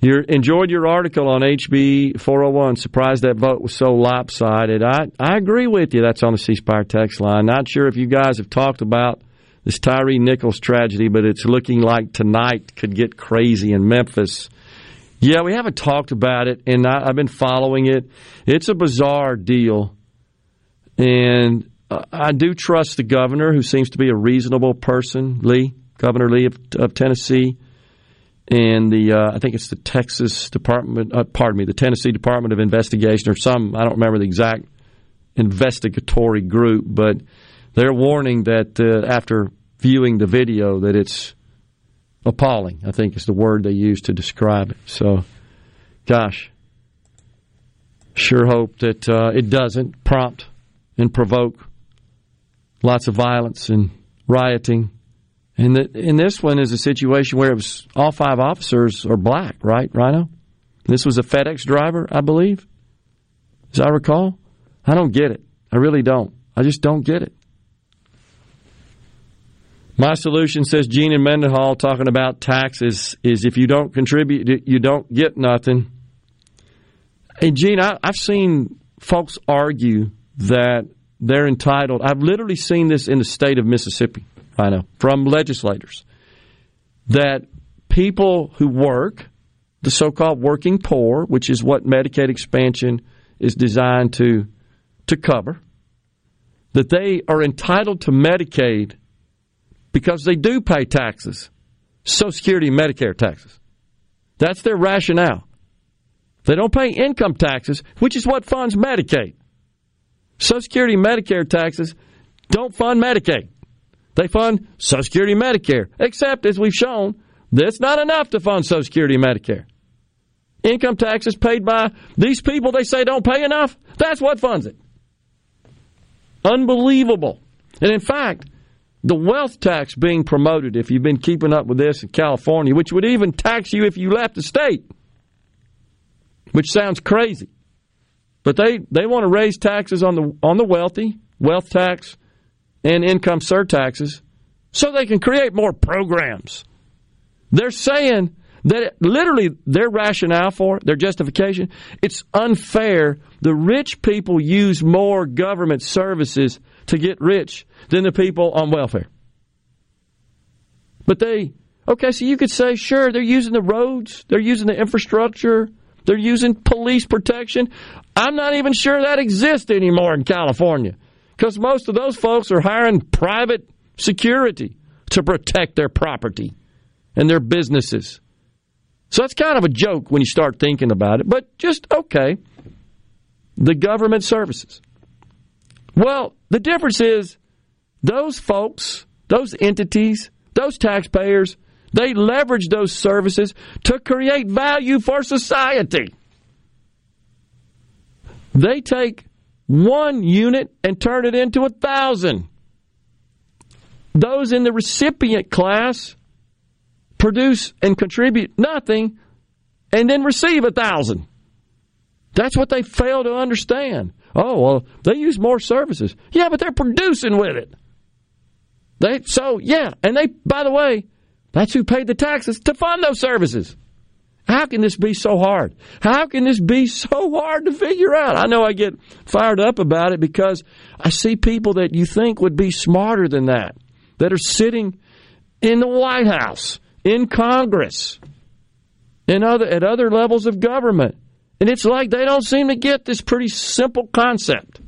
You enjoyed your article on HB 401. Surprised that vote was so lopsided. I agree with you. That's on the ceasefire text line. Not sure if you guys have talked about this Tyree Nichols tragedy, but it's looking like tonight could get crazy in Memphis. Yeah, we haven't talked about it, and I've been following it. It's a bizarre deal, and I do trust the governor, who seems to be a reasonable person, Lee, Governor Lee of Tennessee, and I think it's the Tennessee Department of Investigation, or I don't remember the exact investigatory group, but they're warning that after viewing the video that it's appalling, I think, is the word they use to describe it. So, gosh, sure hope that it doesn't prompt and provoke lots of violence and rioting. And this one is a situation where it was all five officers are black, right, Rhino? This was a FedEx driver, I believe, as I recall. I don't get it. I really don't. I just don't get it. My solution, says Gene and Mendenhall, talking about taxes, is if you don't contribute, you don't get nothing. And, Gene, I've seen folks argue that they're entitled. I've literally seen this in the state of Mississippi, I know, from legislators, that people who work, the so-called working poor, which is what Medicaid expansion is designed to cover, that they are entitled to Medicaid because they do pay taxes, Social Security and Medicare taxes. That's their rationale. They don't pay income taxes, which is what funds Medicaid. Social Security and Medicare taxes don't fund Medicaid. They fund Social Security and Medicare, except, as we've shown, that's not enough to fund Social Security and Medicare. Income taxes paid by these people they say don't pay enough, that's what funds it. Unbelievable. And in fact, the wealth tax being promoted, if you've been keeping up with this in California, which would even tax you if you left the state, which sounds crazy. But they want to raise taxes on the wealthy, wealth tax, and income surtaxes, so they can create more programs. They're saying that literally their rationale for it, their justification, it's unfair. The rich people use more government services to get rich than the people on welfare. But so you could say, sure, they're using the roads, they're using the infrastructure, they're using police protection. I'm not even sure that exists anymore in California, because most of those folks are hiring private security to protect their property and their businesses. So that's kind of a joke when you start thinking about it, but just okay. The government services. Well, the difference is those folks, those entities, those taxpayers, they leverage those services to create value for society. They take one unit and turn it into 1,000. Those in the recipient class produce and contribute nothing and then receive 1,000. That's what they fail to understand. Oh, well, they use more services. Yeah, but they're producing with it. By the way, that's who paid the taxes to fund those services. How can this be so hard? How can this be so hard to figure out? I know I get fired up about it because I see people that you think would be smarter than that are sitting in the White House, in Congress, at other levels of government. And it's like they don't seem to get this pretty simple concept.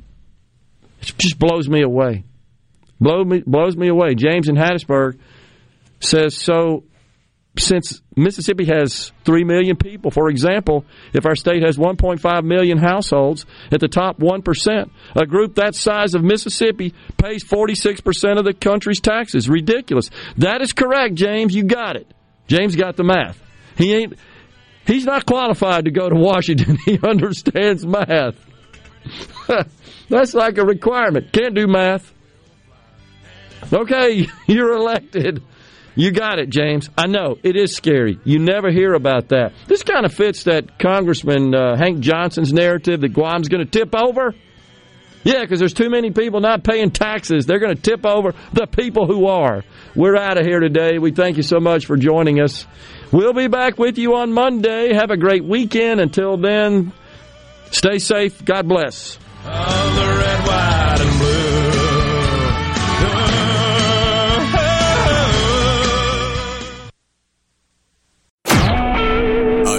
It just blows me away. Blows me away. James in Hattiesburg says, so since Mississippi has 3 million people, for example, if our state has 1.5 million households at the top 1%, a group that size of Mississippi pays 46% of the country's taxes. Ridiculous. That is correct, James. You got it. James got the math. He's not qualified to go to Washington. He understands math. That's like a requirement. Can't do math. Okay, you're elected. You got it, James. I know. It is scary. You never hear about that. This kind of fits that Congressman Hank Johnson's narrative that Guam's going to tip over. Yeah, because there's too many people not paying taxes. They're going to tip over the people who are. We're out of here today. We thank you so much for joining us. We'll be back with you on Monday. Have a great weekend. Until then, stay safe. God bless. On the red, white, and blue. A